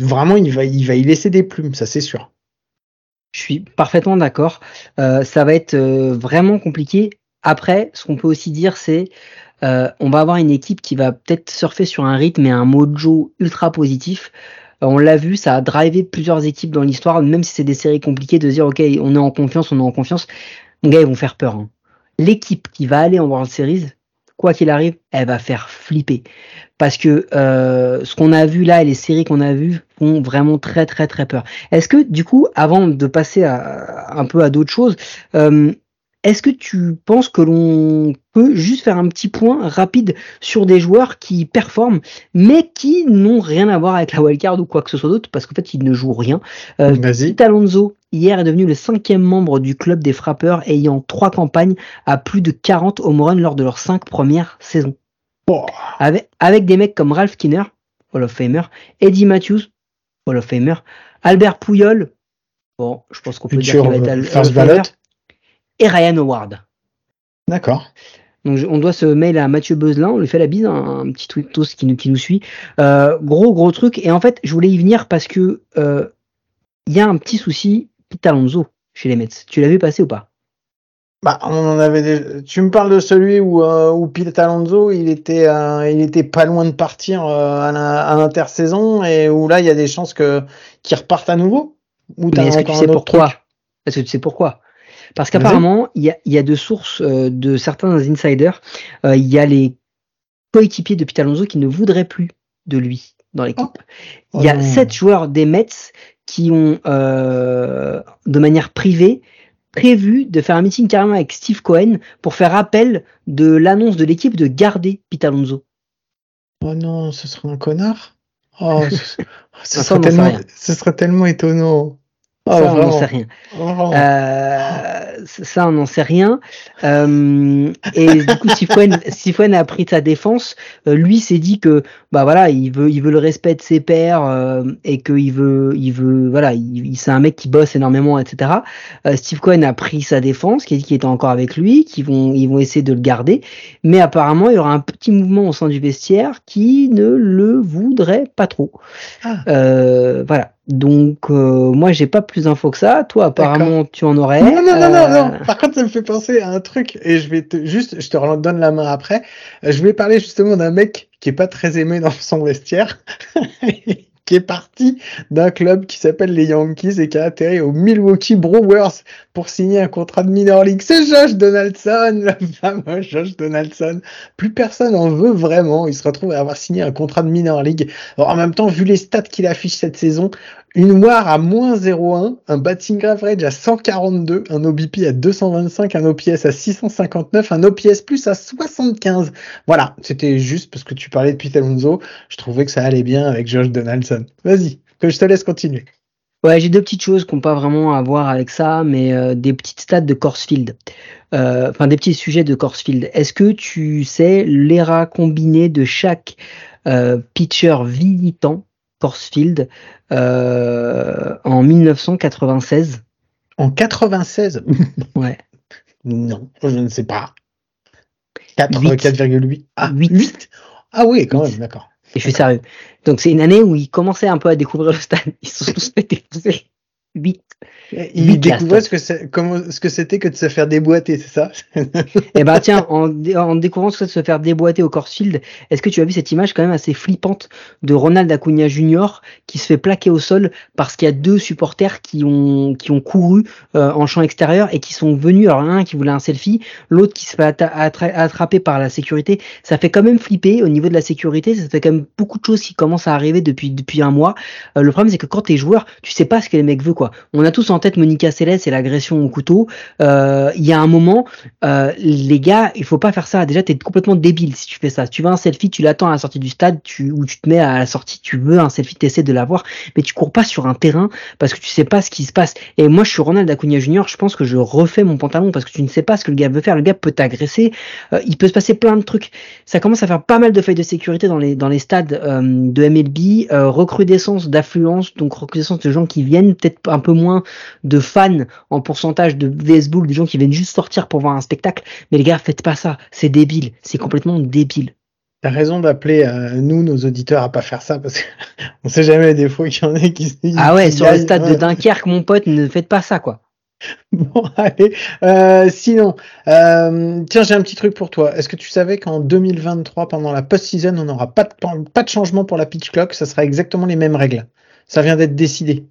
vraiment, il va y laisser des plumes, ça c'est sûr. Je suis parfaitement d'accord. Ça va être vraiment compliqué. Après, ce qu'on peut aussi dire, c'est on va avoir une équipe qui va peut-être surfer sur un rythme et un mojo ultra positif. On l'a vu, ça a drivé plusieurs équipes dans l'histoire, même si c'est des séries compliquées, de dire ok, on est en confiance. Les gars, ils vont faire peur. L'équipe qui va aller en World Series, quoi qu'il arrive, elle va faire flipper. Parce que ce qu'on a vu là et les séries qu'on a vues font vraiment très très très peur. Est-ce que du coup, avant de passer un peu à d'autres choses, est-ce que tu penses que l'on peut juste faire un petit point rapide sur des joueurs qui performent, mais qui n'ont rien à voir avec la wildcard ou quoi que ce soit d'autre, parce qu'en fait, ils ne jouent rien. Pete Alonso, hier, est devenu le 5e membre du club des frappeurs ayant 3 campagnes à plus de 40 home runs lors de leurs 5 premières saisons. Oh. Avec des mecs comme Ralph Kiner, Hall of Famer, Eddie Matthews, Hall of Famer, Albert Pouyol, bon, je pense qu'on peut dire qu'il va être first ballot, et Ryan Howard. D'accord. Donc, on doit se mail à Mathieu Beuzelin, on lui fait la bise, un petit tweetos qui nous suit. Gros truc, et en fait, je voulais y venir parce que il y a un petit souci, Pete Alonso, chez les Mets. Tu l'as vu passer ou pas ? Bah, on en avait des... Tu me parles de celui où Pete Alonso, il était pas loin de partir à l'intersaison et où là, il y a des chances qu'il reparte à nouveau. Ou t'as encore un autre truc ? Est-ce que tu sais pourquoi ? Parce qu'apparemment, il y a de sources de certains insiders, il y a les coéquipiers de Pete Alonso qui ne voudraient plus de lui dans l'équipe. Il y a 7 joueurs des Mets qui ont, de manière privée, prévu de faire un meeting carrément avec Steve Cohen pour faire appel de l'annonce de l'équipe de garder Pete Alonso. Oh non, ce serait un connard. Oh, ce serait tellement étonnant. Ça, on n'en sait rien. Et du coup, Steve Cohen a pris sa défense. Lui s'est dit que, bah voilà, il veut le respect de ses pairs et que il veut, c'est un mec qui bosse énormément, etc. Steve Cohen a pris sa défense, qui a dit qu'il était encore avec lui, qu'ils vont essayer de le garder. Mais apparemment, il y aura un petit mouvement au sein du vestiaire qui ne le voudrait pas trop. Voilà. Donc, moi, j'ai pas plus d'infos que ça. Toi, apparemment, tu en aurais. Non. Par contre, ça me fait penser à un truc. Et je te redonne la main après. Je voulais parler justement d'un mec qui est pas très aimé dans son vestiaire, qui est parti d'un club qui s'appelle les Yankees et qui a atterri au Milwaukee Brewers pour signer un contrat de minor league. C'est Josh Donaldson, le fameux Josh Donaldson. Plus personne en veut vraiment. Il se retrouve à avoir signé un contrat de minor league. Alors, en même temps, vu les stats qu'il affiche cette saison, une WAR à -0.1, un batting average à 142, un OBP à 225, un OPS à 659, un OPS plus à 75. Voilà, c'était juste parce que tu parlais de Pete Alonso. Je trouvais que ça allait bien avec Josh Donaldson. Vas-y, que je te laisse continuer. Ouais, j'ai deux petites choses qui n'ont pas vraiment à voir avec ça, mais des petites stats de Coors Field. Des petits sujets de Coors Field. Est-ce que tu sais l'ERA combiné de chaque pitcher visitant Coors Field en 1996. En 96 ? Ouais. Non, je ne sais pas. 4,8. Ah, 8. Ah oui, quand 8. Même, d'accord. Et je suis sérieux. Donc c'est une année où ils commençaient un peu à découvrir le stade. Ils se sont tous fait déposer. 8. Ils découvraient ce que c'était que de se faire déboîter, c'est ça ? Eh ben tiens, en découvrant ce que c'est de se faire déboîter au Coors Field, est-ce que tu as vu cette image quand même assez flippante de Ronald Acuna Jr. qui se fait plaquer au sol parce qu'il y a 2 supporters qui ont couru en champ extérieur et qui sont venus, alors un qui voulait un selfie, l'autre qui se fait attraper par la sécurité. Ça fait quand même flipper au niveau de la sécurité, ça fait quand même beaucoup de choses qui commencent à arriver depuis un mois. Le problème c'est que quand t'es joueur, tu sais pas ce que les mecs veulent, quoi. On a tous en tête Monica Seles et l'agression au couteau. Il y a un moment, les gars, il faut pas faire ça. Déjà, t'es complètement débile si tu fais ça. Si tu veux un selfie, tu l'attends à la sortie du stade, ou tu te mets à la sortie, tu veux un selfie, t'essaies de l'avoir, mais tu cours pas sur un terrain parce que tu sais pas ce qui se passe. Et moi, je suis Ronald Acuna Jr., je pense que je refais mon pantalon parce que tu ne sais pas ce que le gars veut faire. Le gars peut t'agresser, il peut se passer plein de trucs. Ça commence à faire pas mal de failles de sécurité dans les stades de MLB, recrudescence d'affluence, donc recrudescence de gens qui viennent, peut-être un peu moins de fans en pourcentage de baseball, des gens qui viennent juste sortir pour voir un spectacle. Mais les gars, faites pas ça, c'est débile, c'est complètement débile. T'as raison d'appeler nos auditeurs à pas faire ça parce qu'on sait jamais, des fois qu'il y en a qui se disent. Ah ouais, sur le stade de Dunkerque, mon pote, ne faites pas ça, quoi. Bon, allez. Sinon, tiens, j'ai un petit truc pour toi. Est-ce que tu savais qu'en 2023, pendant la post-season, on n'aura pas de changement pour la pitch clock, ça sera exactement les mêmes règles. Ça vient d'être décidé.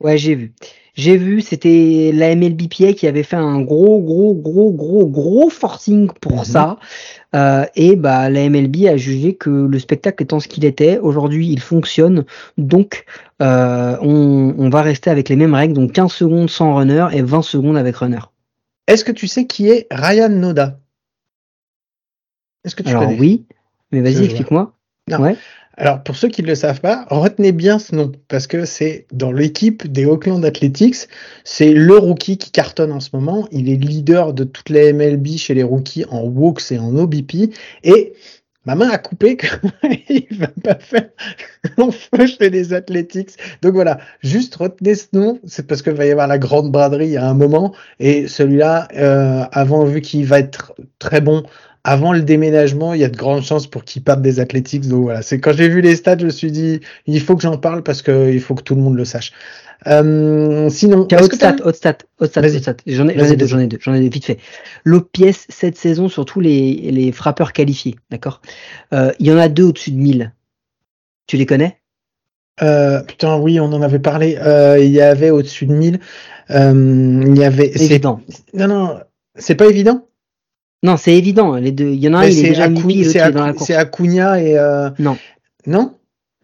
Ouais, j'ai vu, c'était la MLBPA qui avait fait un gros forcing pour ça. Et bah, la MLB a jugé que le spectacle étant ce qu'il était, aujourd'hui il fonctionne, donc on va rester avec les mêmes règles, donc 15 secondes sans runner et 20 secondes avec runner. Est-ce que tu sais qui est Ryan Noda ? Est-ce que tu connais ? Alors oui, mais vas-y, explique-moi. Non. Ouais. Alors, pour ceux qui ne le savent pas, retenez bien ce nom, parce que c'est dans l'équipe des Oakland Athletics, c'est le rookie qui cartonne en ce moment. Il est leader de toutes les MLB chez les rookies en walks et en OBP, et ma main a coupé qu'il ne va pas faire long feu chez les Athletics. Donc voilà, juste retenez ce nom, c'est parce qu'il va y avoir la grande braderie à un moment, et celui-là, avant, vu qu'il va être très bon, avant le déménagement, il y a de grandes chances pour qu'ils partent des Athletics. Donc voilà, c'est quand j'ai vu les stats, je me suis dit, il faut que j'en parle parce que il faut que tout le monde le sache. Sinon, autre stat. J'en ai deux, vite fait. L'OPS cette saison sur tous les frappeurs qualifiés, d'accord. Il y en a deux au-dessus de 1000. Tu les connais? Putain, oui, on en avait parlé. Il y avait au-dessus de 1000. Il y avait. Non, c'est pas évident. Non, c'est évident. Les deux. Il y en a un. Il est déjà MVP, l'autre est dans la course. C'est Acuna et. Non.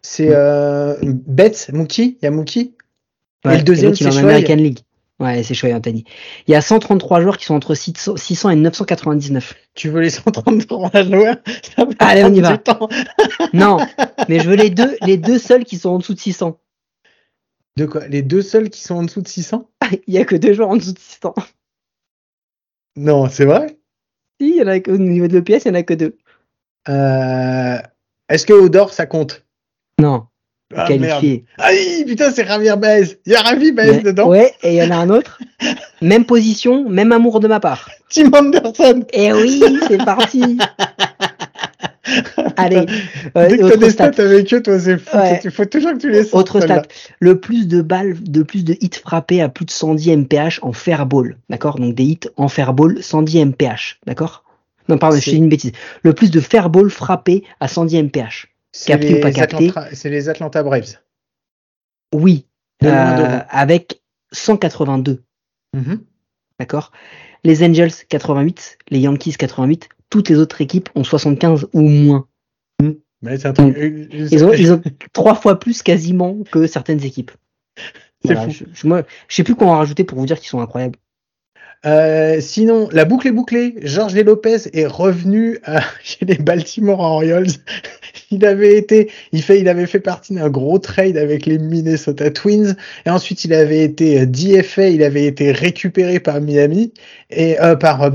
C'est Betts, Mookie. Il y a Mookie. Ouais, et le deuxième, c'est Shohei. American League. Ouais, c'est Shohei Ohtani. Il y a 133 joueurs qui sont entre 600 et 999. Tu veux les 133 joueurs? Allez, on y va. Non, mais je veux les deux seuls qui sont en dessous de 600. De quoi? Les deux seuls qui sont en dessous de 600? Il y a que deux joueurs en dessous de 600. Non, c'est vrai? Si, il y en a au niveau de l'OPS, il y en a que deux. Est-ce que Odor, ça compte? Non. Ah, qualifié. Merde. Ah oui, putain, c'est Javier Baez. Il y a Javier Baez dedans. Ouais, et il y en a un autre. Même position, même amour de ma part. Tim Anderson. Eh oui, c'est parti. Allez. Dès que t'as des stats avec eux, toi, c'est fou. Ouais. Il faut toujours que tu les sortes. Autre stat. Le plus de balles, de plus de hits frappés à plus de 110 mph en fair ball. D'accord? Donc des hits en fair ball, 110 mph. D'accord? Non, pardon, je dis une bêtise. Le plus de fair ball frappés à 110 mph. C'est les Atlanta Braves. Oui, avec 182. Mm-hmm. D'accord. Les Angels 88, les Yankees 88, toutes les autres équipes ont 75 ou moins. Mais c'est un truc. Ils ont 3 fois plus quasiment que certaines équipes. C'est voilà, fou. Je sais plus quoi en rajouter pour vous dire qu'ils sont incroyables. Sinon, la boucle est bouclée. Jorge Lopez est revenu chez les Baltimore Orioles. Il avait fait partie d'un gros trade avec les Minnesota Twins. Et ensuite, il avait été DFA. Il avait été récupéré par Miami et par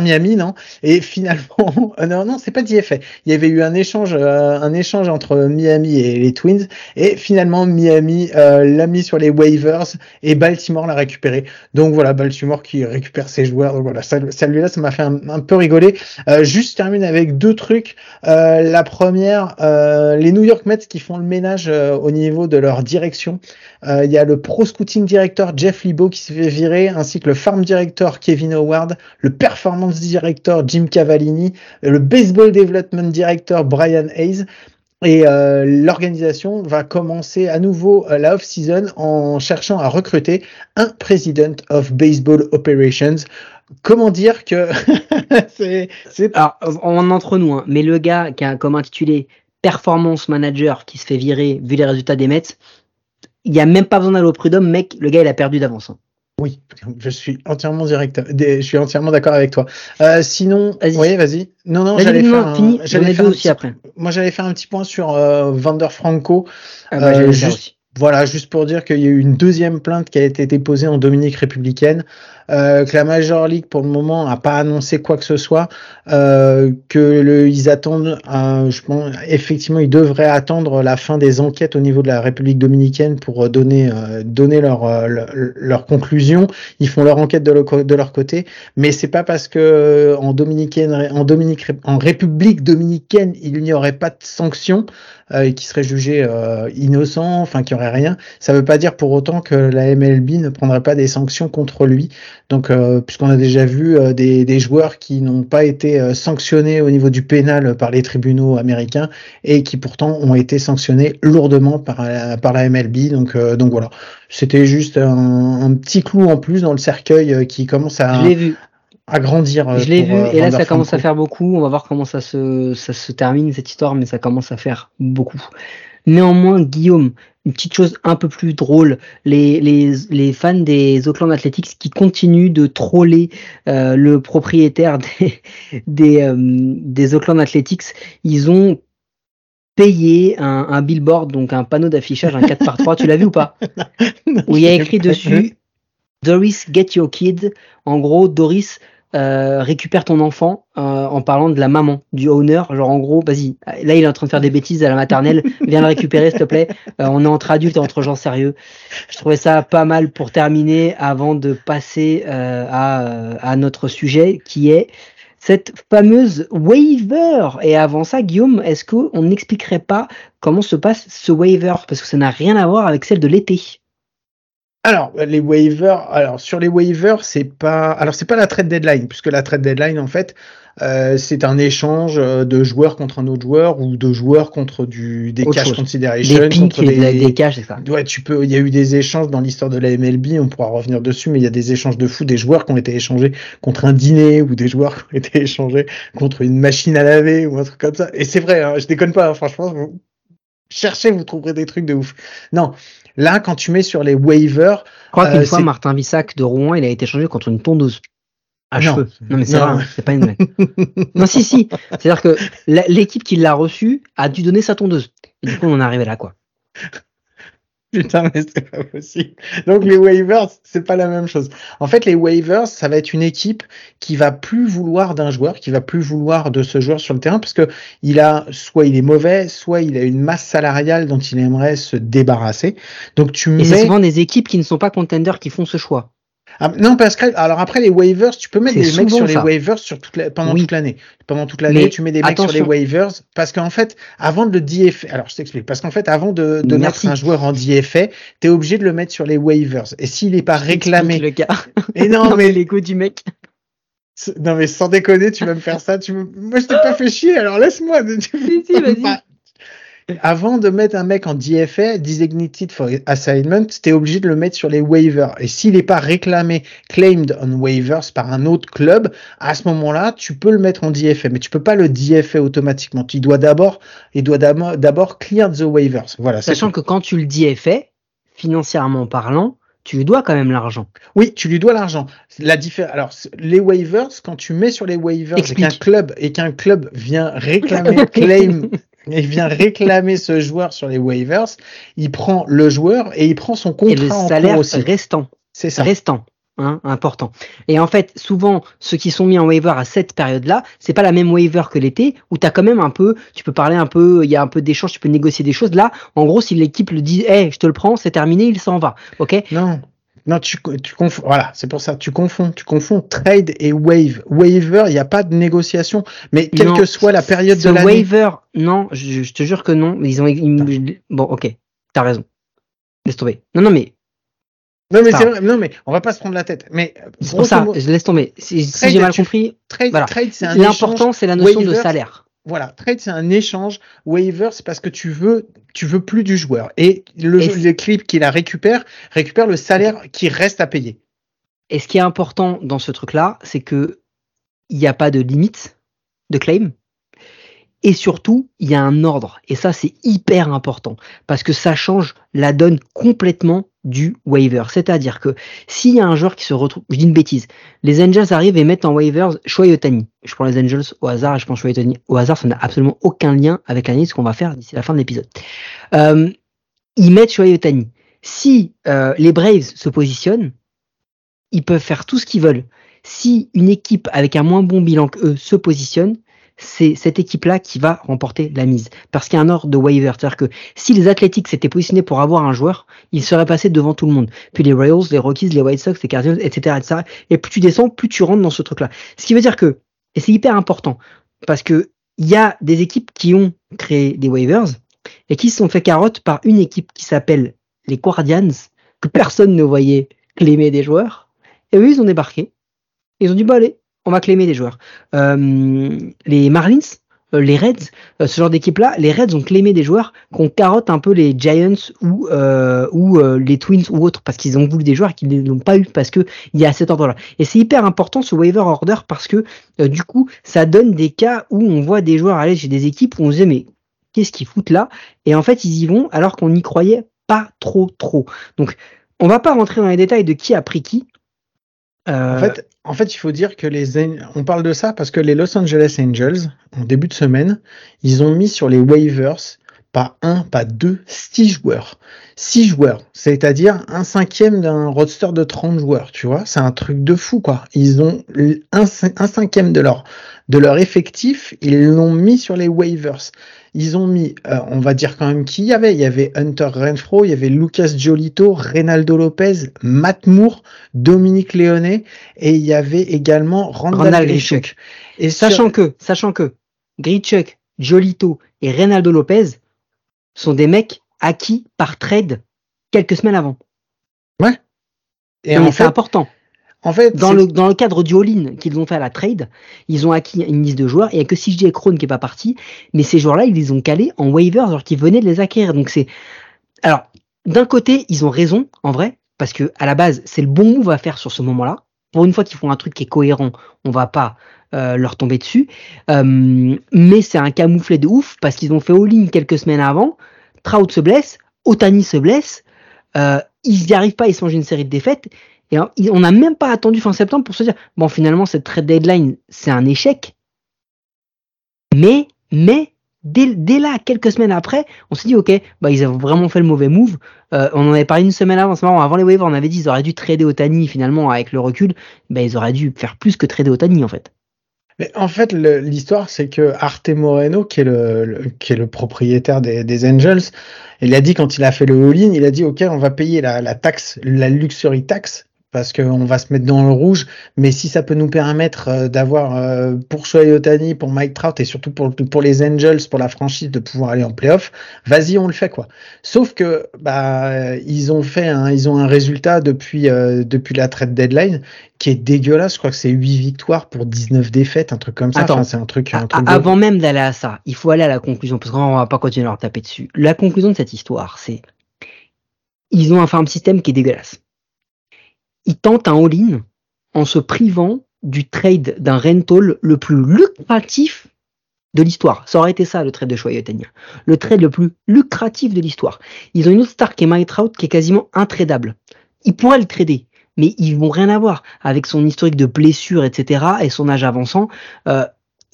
Miami. Et finalement, non, c'est pas DFA. Il y avait eu un échange entre Miami et les Twins. Et finalement, Miami l'a mis sur les waivers et Baltimore l'a récupéré. Donc voilà, Baltimore qui récupère ses joueurs. Donc voilà, celui-là, ça m'a fait un peu rigoler. Juste termine avec deux trucs. La première, les New York Mets qui font le ménage au niveau de leur direction. Il y a le Pro Scouting Director Jeff Libo qui s'est fait virer, ainsi que le Farm Director Kevin Howard, le Performance Director Jim Cavallini, le Baseball Development Director Brian Hayes. Et l'organisation va commencer à nouveau la off-season en cherchant à recruter un President of Baseball Operations. Comment dire que c'est alors on entre nous, hein, mais le gars qui a comme intitulé Performance Manager qui se fait virer vu les résultats des Mets, il y a même pas besoin d'aller au prud'homme, mec, le gars il a perdu d'avance. Hein. Oui, je suis entièrement d'accord avec toi. Sinon, vas-y. Non, j'allais faire aussi après. Moi, j'allais faire un petit point sur Wander Franco. Juste pour dire qu'il y a eu une deuxième plainte qui a été déposée en Dominique républicaine, que la Major League pour le moment a pas annoncé quoi que ce soit, ils attendent, je pense effectivement ils devraient attendre la fin des enquêtes au niveau de la République dominicaine pour donner leur conclusion. Ils font leur enquête de leur côté, mais c'est pas parce que en République dominicaine il n'y aurait pas de sanctions et qui serait jugé innocent, enfin qui aurait rien. Ça veut pas dire pour autant que la MLB ne prendrait pas des sanctions contre lui. Donc puisqu'on a déjà vu des joueurs qui n'ont pas été sanctionnés au niveau du pénal par les tribunaux américains et qui pourtant ont été sanctionnés lourdement par la MLB. Donc voilà, c'était juste un petit clou en plus dans le cercueil qui commence à grandir. Je l'ai vu, et là ça commence à faire beaucoup. On va voir comment ça se termine cette histoire, mais ça commence à faire beaucoup. Néanmoins, Guillaume, une petite chose un peu plus drôle, les fans des Oakland Athletics qui continuent de troller le propriétaire des Oakland Athletics, ils ont payé un billboard, donc un panneau d'affichage, un 4x3, tu l'as vu ou pas? Non, où il y a écrit dessus « Doris, get your kid ». En gros, Doris... récupère ton enfant en parlant de la maman, du owner, genre en gros vas-y, là il est en train de faire des bêtises à la maternelle, viens le récupérer s'il te plaît, on est entre adultes et entre gens sérieux. Je trouvais ça pas mal pour terminer avant de passer à notre sujet qui est cette fameuse waiver. Et avant ça, Guillaume, est-ce qu'on n'expliquerait pas comment se passe ce waiver? Parce que ça n'a rien à voir avec celle de l'été. Alors, les waivers, sur les waivers, c'est pas la trade deadline, puisque la trade deadline, en fait, c'est un échange de joueur contre un autre joueur ou de joueur contre des cash consideration. Des cash, c'est ça. Ouais, il y a eu des échanges dans l'histoire de la MLB, on pourra revenir dessus, mais il y a des échanges de fou, des joueurs qui ont été échangés contre un dîner ou des joueurs qui ont été échangés contre une machine à laver ou un truc comme ça. Et c'est vrai, je déconne pas, franchement, vous cherchez, vous trouverez des trucs de ouf. Non. Là, quand tu mets sur les waivers... Je crois qu'une fois, Martin Vissac de Rouen, il a été échangé contre une tondeuse à cheveux. Non, mais c'est vrai, c'est pas une blague. Non, si. C'est-à-dire que l'équipe qui l'a reçu a dû donner sa tondeuse. Et du coup, on en est arrivé là, quoi. Putain, mais c'est pas possible. Donc, les waivers, c'est pas la même chose. En fait, les waivers, ça va être une équipe qui va plus vouloir d'un joueur, qui va plus vouloir de ce joueur sur le terrain, parce que soit il est mauvais, soit il a une masse salariale dont il aimerait se débarrasser. Donc, c'est souvent des équipes qui ne sont pas contenders qui font ce choix. Ah, non, parce que, après, les waivers, tu peux mettre des mecs sur les waivers toute l'année. Pendant toute l'année, tu mets des mecs sur les waivers, parce qu'en fait, avant de le DFA, je t'explique, parce qu'en fait, avant de mettre un joueur en DFA, t'es obligé de le mettre sur les waivers. Et s'il n'est pas réclamé. Le cas. Et non, mais l'ego du mec. Non, mais sans déconner, tu vas me faire ça, moi, je t'ai pas fait chier, alors laisse-moi. Si, vas-y. Avant de mettre un mec en DFA, Designated for Assignment, t'es obligé de le mettre sur les waivers. Et s'il n'est pas réclamé, claimed on waivers par un autre club, à ce moment-là, tu peux le mettre en DFA, mais tu peux pas le DFA automatiquement. Il doit d'abord clear the waivers. Voilà. Sachant que quand tu le DFA, financièrement parlant, tu lui dois quand même l'argent. Oui, tu lui dois l'argent. Alors, les waivers, quand tu mets sur les waivers et qu'un club vient réclamer, claim, il vient réclamer ce joueur sur les waivers, il prend le joueur et il prend son contrat en cours aussi. Et le salaire restant. C'est ça. Restant, hein, important. Et en fait, souvent, ceux qui sont mis en waiver à cette période-là, c'est pas la même waiver que l'été, où t'as quand même un peu, tu peux parler un peu, il y a un peu d'échange, tu peux négocier des choses. Là, en gros, si l'équipe le dit, je te le prends, c'est terminé, il s'en va. Ok? Non, tu confonds. Voilà, c'est pour ça. Tu confonds trade et waiver. Waiver, il n'y a pas de négociation. Mais quelle que soit la période de l'année. Waiver, non, je te jure que non. Bon, ok, t'as raison. Laisse tomber. Non, mais. Non, mais c'est vrai. Non, mais on va pas se prendre la tête. Mais c'est pour ça. Je laisse tomber. Si j'ai mal compris. Trade, c'est un échange. L'important, c'est la notion de salaire. Voilà, trade, c'est un échange. Waiver, c'est parce que tu veux plus du joueur. Et l'équipe qui la récupère le salaire qui reste à payer. Et ce qui est important dans ce truc-là, c'est que il n'y a pas de limite de claim. Et surtout, il y a un ordre. Et ça, c'est hyper important. Parce que ça change la donne complètement du waiver. C'est-à-dire que s'il y a un joueur qui se retrouve, je dis une bêtise, les Angels arrivent et mettent en waivers Shohei Ohtani. Je prends les Angels au hasard et je prends Shohei Ohtani au hasard. Ça n'a absolument aucun lien avec l'analyse qu'on va faire d'ici la fin de l'épisode. Ils mettent Shohei Ohtani. Si les Braves se positionnent, ils peuvent faire tout ce qu'ils veulent. Si une équipe avec un moins bon bilan qu'eux se positionne, c'est cette équipe-là qui va remporter la mise. Parce qu'il y a un ordre de waiver. C'est-à-dire que si les Athletics s'étaient positionnés pour avoir un joueur, ils seraient passés devant tout le monde. Puis les Royals, les Rockies, les White Sox, les Cardinals, etc., etc. Et plus tu descends, plus tu rentres dans ce truc-là. Ce qui veut dire que, et c'est hyper important, parce que il y a des équipes qui ont créé des waivers et qui se sont fait carotte par une équipe qui s'appelle les Guardians, que personne ne voyait claimer des joueurs. Et eux, ils ont débarqué. Ils ont dit, allez. On va claimer des joueurs. Les Marlins, les Reds, ce genre d'équipe-là, les Reds ont claimé des joueurs qu'on carotte un peu les Giants ou les Twins ou autres parce qu'ils ont voulu des joueurs qu'ils n'ont pas eu parce que il y a cet ordre-là. Et c'est hyper important ce waiver order parce que du coup, ça donne des cas où on voit des joueurs aller chez des équipes où on se dit mais qu'est-ce qu'ils foutent là? Et en fait, ils y vont alors qu'on n'y croyait pas trop. Donc, on va pas rentrer dans les détails de qui a pris qui. En fait, il faut dire que on parle de ça parce que les Los Angeles Angels, en début de semaine, ils ont mis sur les waivers, pas un, pas deux, 6 joueurs. 6 joueurs, c'est-à-dire 1/5 d'un roster de 30 joueurs, tu vois, c'est un truc de fou, quoi. Ils ont 1/5 de leur effectif, ils l'ont mis sur les waivers. Ils ont mis, on va dire quand même qui y avait. Il y avait Hunter Renfroe, il y avait Lucas Giolito, Reynaldo Lopez, Matt Moore, Dominic Leone et il y avait également Ronald Grichuk. Et sachant que Grichuk, Giolito et Reynaldo Lopez sont des mecs acquis par trade quelques semaines avant. Ouais. Et donc, en fait, c'est important. En fait, dans le cadre du all-in qu'ils ont fait à la trade, ils ont acquis une liste de joueurs, et il n'y a que CJ et Krohn qui n'est pas parti, mais ces joueurs-là, ils les ont calés en waivers alors qu'ils venaient de les acquérir. Donc c'est... Alors, d'un côté, ils ont raison, en vrai, parce que à la base, c'est le bon move à faire sur ce moment-là. Pour une fois qu'ils font un truc qui est cohérent, on va pas leur tomber dessus. Mais c'est un camouflet de ouf, parce qu'ils ont fait all-in quelques semaines avant, Trout se blesse, Otani se blesse, ils n'y arrivent pas, ils se mangent une série de défaites. Et on n'a même pas attendu fin septembre pour se dire bon, finalement, cette trade deadline, c'est un échec. Mais dès là, quelques semaines après, on s'est dit ok, bah ils ont vraiment fait le mauvais move. On en avait parlé une semaine avant, c'est marrant, avant les waivers, on avait dit ils auraient dû trader Otani. Finalement, avec le recul, bah ils auraient dû faire plus que trader Otani en fait. Mais en fait, l'histoire, c'est que Arte Moreno, qui est le propriétaire des Angels, il a dit quand il a fait le all-in, il a dit ok, on va payer la taxe, la luxury tax. Parce qu'on va se mettre dans le rouge, mais si ça peut nous permettre d'avoir pour Shohei Ohtani, pour Mike Trout et surtout pour les Angels, pour la franchise, de pouvoir aller en playoff, vas-y, on le fait quoi. Sauf que bah ils ont un résultat depuis la trade deadline qui est dégueulasse. Je crois que c'est 8 victoires pour 19 défaites, un truc comme ça. Attends, enfin, c'est un truc avant même d'aller à ça, il faut aller à la conclusion parce qu'on va pas continuer à leur taper dessus. La conclusion de cette histoire, c'est ils ont un farm system qui est dégueulasse. Ils tentent un all-in en se privant du trade d'un rental le plus lucratif de l'histoire. Ça aurait été ça, le trade de Shohei Ohtani. Le trade le plus lucratif de l'histoire. Ils ont une autre star qui est Mike Trout, qui est quasiment intradable. Ils pourraient le trader, mais ils vont rien avoir avec son historique de blessures, etc. et son âge avançant.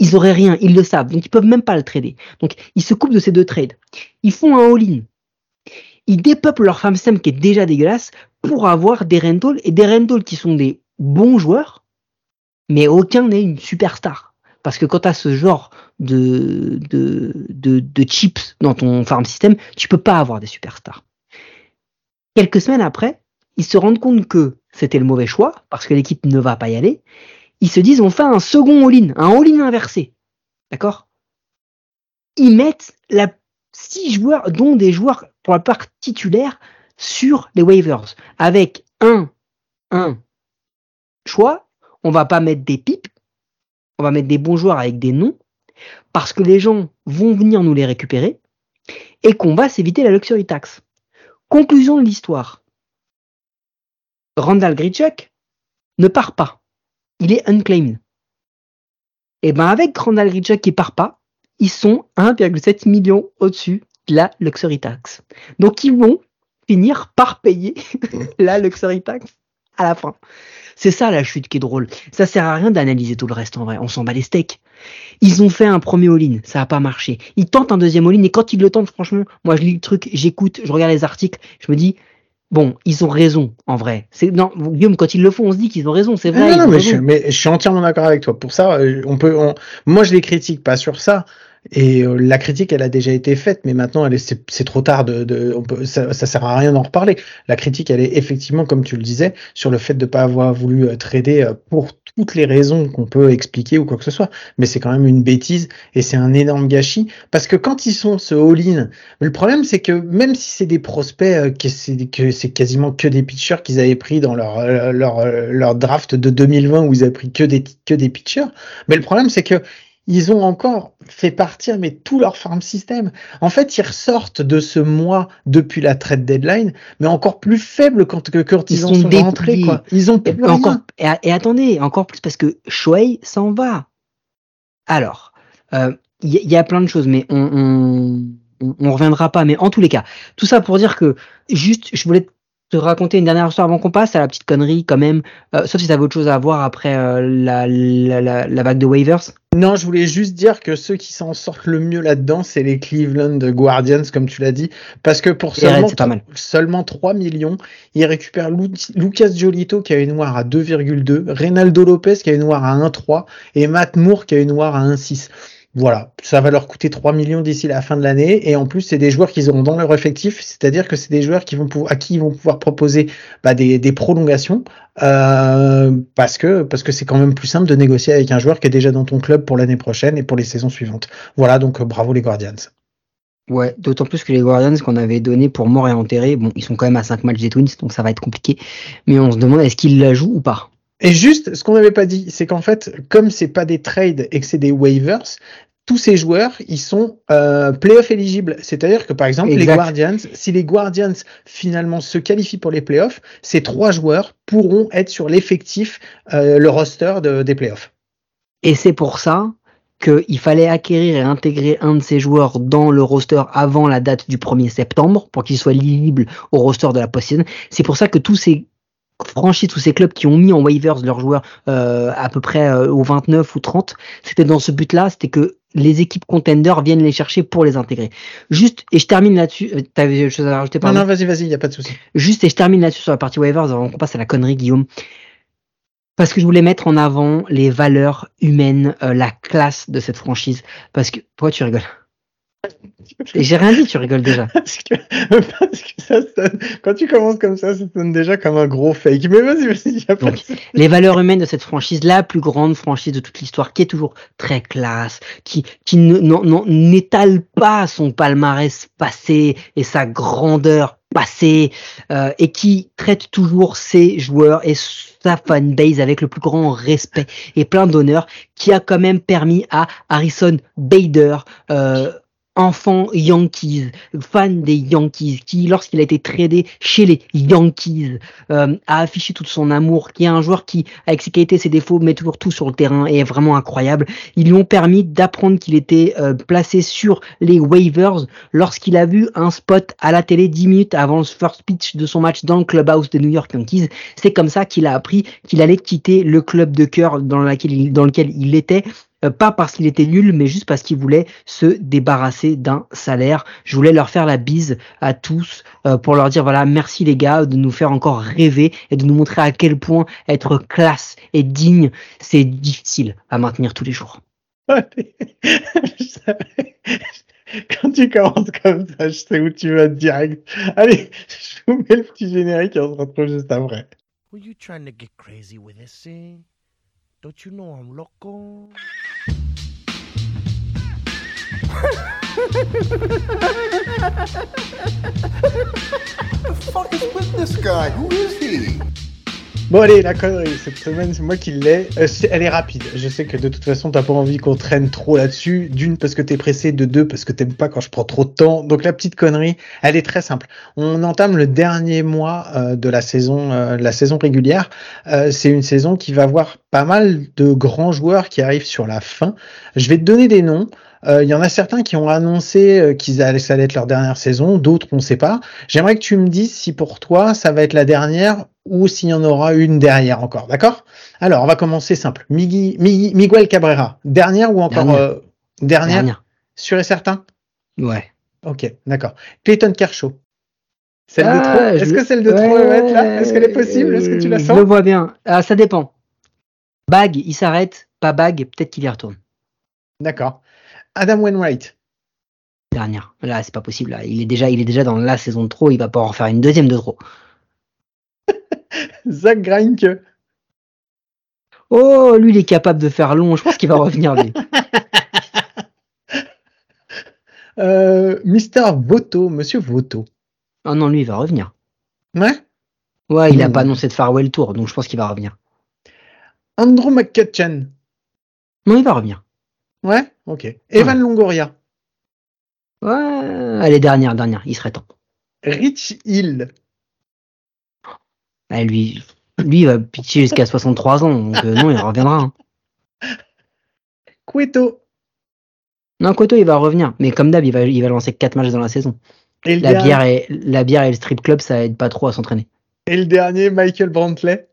Ils auraient rien, ils le savent. Donc, ils peuvent même pas le trader. Donc, ils se coupent de ces deux trades. Ils font un all-in. Ils dépeuplent leur farm system qui est déjà dégueulasse pour avoir des rentals, et des rentals qui sont des bons joueurs, mais aucun n'est une superstar. Parce que quand tu as ce genre de chips dans ton farm system, tu peux pas avoir des superstars. Quelques semaines après, ils se rendent compte que c'était le mauvais choix, parce que l'équipe ne va pas y aller. Ils se disent, on fait un second all-in, un all-in inversé. D'accord ? Ils mettent 6 joueurs, dont des joueurs pour la part titulaire, sur les waivers, avec un choix. On va pas mettre des pipes, on va mettre des bons joueurs avec des noms, parce que les gens vont venir nous les récupérer et qu'on va s'éviter la luxury tax. Conclusion de l'histoire, Randal Grichuk ne part pas, il est unclaimed. Et ben avec Randal Grichuk qui part pas, ils sont 1,7 million au-dessus de la luxury tax. Donc ils vont finir par payer la luxury tax à la fin. C'est ça la chute qui est drôle. Ça sert à rien d'analyser tout le reste en vrai. On s'en bat les steaks. Ils ont fait un premier all-in, ça a pas marché. Ils tentent un deuxième all-in, et quand ils le tentent, franchement, moi je lis le truc, j'écoute, je regarde les articles, je me dis bon, ils ont raison en vrai. Non, Guillaume, quand ils le font, on se dit qu'ils ont raison, c'est vrai. Non, mais je suis entièrement d'accord avec toi. Pour ça, moi je les critique pas sur ça. Et la critique, elle a déjà été faite, mais maintenant, c'est trop tard. Ça sert à rien d'en reparler. La critique, elle est effectivement, comme tu le disais, sur le fait de ne pas avoir voulu trader pour toutes les raisons qu'on peut expliquer ou quoi que ce soit. Mais c'est quand même une bêtise et c'est un énorme gâchis, parce que quand ils sont ce all-in, le problème, c'est que même si c'est des prospects, que c'est quasiment que des pitchers qu'ils avaient pris dans leur draft de 2020 où ils avaient pris que des pitchers, mais le problème, c'est que ils ont encore fait partir mais tout leur farm system. En fait, ils ressortent de ce mois depuis la trade deadline, mais encore plus faibles quand ils en sont rentrés. Quoi. Ils ont plus encore. Et attendez, encore plus, parce que Shohei s'en va. Alors, il y a plein de choses, mais on reviendra pas. Mais en tous les cas, tout ça pour dire que juste, je voulais te raconter une dernière histoire avant qu'on passe à la petite connerie quand même, sauf si t'avais autre chose à voir après la vague de waivers. Non, je voulais juste dire que ceux qui s'en sortent le mieux là-dedans, c'est les Cleveland Guardians, comme tu l'as dit, parce que pour seulement 3 millions, ils récupèrent Lucas Giolito qui a une WAR à 2,2, Reynaldo Lopez qui a une WAR à 1,3 et Matt Moore qui a une WAR à 1,6. Voilà, ça va leur coûter 3 millions d'ici la fin de l'année, et en plus c'est des joueurs qu'ils auront dans leur effectif, c'est-à-dire que c'est des joueurs qui vont à qui ils vont pouvoir proposer des prolongations, parce que c'est quand même plus simple de négocier avec un joueur qui est déjà dans ton club pour l'année prochaine et pour les saisons suivantes. Voilà, donc bravo les Guardians. Ouais, d'autant plus que les Guardians qu'on avait donné pour mort et enterré, bon, ils sont quand même à 5 matchs des Twins, donc ça va être compliqué, mais on se demande est-ce qu'ils la jouent ou pas. Et juste, ce qu'on n'avait pas dit, c'est qu'en fait, comme c'est pas des trades et que c'est des waivers, tous ces joueurs, ils sont playoff éligibles. C'est-à-dire que, par exemple, exact. Les Guardians, si les Guardians finalement se qualifient pour les playoffs, ces 3 joueurs pourront être sur l'effectif, le roster des playoffs. Et c'est pour ça qu'il fallait acquérir et intégrer un de ces joueurs dans le roster avant la date du 1er septembre pour qu'il soit éligible au roster de la post-season. C'est pour ça que tous ces clubs qui ont mis en waivers leurs joueurs à peu près au 29 ou 30, c'était dans ce but-là, c'était que les équipes contenders viennent les chercher pour les intégrer. Juste, et je termine là-dessus, t'avais des choses à rajouter? Pardon. Non, vas-y, il n'y a pas de souci. Juste, et je termine là-dessus sur la partie waivers, avant qu'on passe à la connerie, Guillaume. Parce que je voulais mettre en avant les valeurs humaines, la classe de cette franchise, parce que, toi, tu rigoles. J'ai rien dit, tu rigoles déjà. Parce que ça sonne, quand tu commences comme ça sonne déjà comme un gros fake. Mais vas-y, y a pas. Donc, les valeurs humaines de cette franchise, la plus grande franchise de toute l'histoire, qui est toujours très classe, qui n'étale pas son palmarès passé et sa grandeur passée, et qui traite toujours ses joueurs et sa fanbase avec le plus grand respect et plein d'honneur, qui a quand même permis à Harrison Bader, enfant Yankees, fan des Yankees, qui, lorsqu'il a été tradé chez les Yankees, a affiché tout son amour, qui est un joueur qui, avec ses qualités, ses défauts, met toujours tout sur le terrain et est vraiment incroyable. Ils lui ont permis d'apprendre qu'il était placé sur les waivers lorsqu'il a vu un spot à la télé 10 minutes avant le first pitch de son match dans le clubhouse des New York Yankees. C'est comme ça qu'il a appris qu'il allait quitter le club de cœur dans lequel il était. Pas parce qu'il était nul, mais juste parce qu'il voulait se débarrasser d'un salaire. Je voulais leur faire la bise à tous pour leur dire voilà, merci les gars de nous faire encore rêver et de nous montrer à quel point être classe et digne, c'est difficile à maintenir tous les jours. Quand tu commences comme ça, je sais où tu vas direct. Allez, je vous mets le petit générique et on se retrouve juste après. Were you trying to get crazy with this thing? Don't you know I'm loco? The fuck is with this guy? Who is he? Bon allez, la connerie, cette semaine c'est moi qui l'ai, elle est rapide, je sais que de toute façon t'as pas envie qu'on traîne trop là-dessus, d'une parce que t'es pressé, de deux parce que t'aimes pas quand je prends trop de temps, donc la petite connerie, elle est très simple. On entame le dernier mois de la saison régulière, c'est une saison qui va avoir pas mal de grands joueurs qui arrivent sur la fin. Je vais te donner des noms. Il y en a certains qui ont annoncé ça allait être leur dernière saison, d'autres on ne sait pas. J'aimerais que tu me dises si pour toi ça va être la dernière ou s'il y en aura une derrière encore, d'accord? Alors on va commencer simple. Miguel Cabrera, dernière ou encore dernière. Sûr et certain? Ouais. Ok, d'accord. Clayton Kershaw. Celle de trop? Est-ce que celle de trop le mettre là? Est-ce qu'elle est possible? Est-ce que tu la sens? Je le vois bien. Ça dépend. Bague, il s'arrête. Pas bague, peut-être qu'il y retourne. D'accord. Adam Wainwright. Dernière. Là, c'est pas possible. Là. Il est déjà dans la saison de trop. Il va pas en refaire une deuxième de trop. Zach Greinke. Oh, lui, il est capable de faire long. Je pense qu'il va revenir, lui. Mr. Voto. Monsieur Voto. Ah non, lui, il va revenir. Ouais? Ouais, il a pas annoncé de farewell tour, donc je pense qu'il va revenir. Andrew McCutchen. Non, il va revenir. Ouais, ok. Evan Longoria. Ouais, allez, dernière, il serait temps. Rich Hill. Bah, lui, il va pitcher jusqu'à 63 ans, donc non, il reviendra. Hein. Cueto. Non, Cueto, il va revenir, mais comme d'hab, il va lancer 4 matchs dans la saison. Et la bière et le strip club, ça aide pas trop à s'entraîner. Et le dernier, Michael Brantley.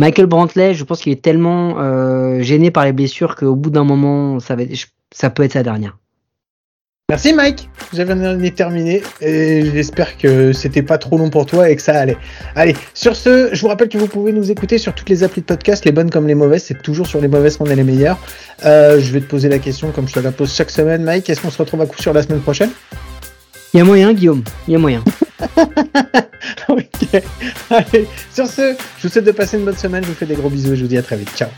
Michael Brantley, je pense qu'il est tellement gêné par les blessures qu'au bout d'un moment, ça peut être sa dernière. Merci Mike, j'avais terminé et j'espère que c'était pas trop long pour toi et que ça allait. Allez, sur ce, je vous rappelle que vous pouvez nous écouter sur toutes les applis de podcast, les bonnes comme les mauvaises, c'est toujours sur les mauvaises qu'on est les meilleurs. Je vais te poser la question comme je te la pose chaque semaine, Mike, est-ce qu'on se retrouve à coup sûr la semaine prochaine ? Il y a moyen, Guillaume, il y a moyen. Ok, allez, sur ce, je vous souhaite de passer une bonne semaine, je vous fais des gros bisous et je vous dis à très vite, ciao.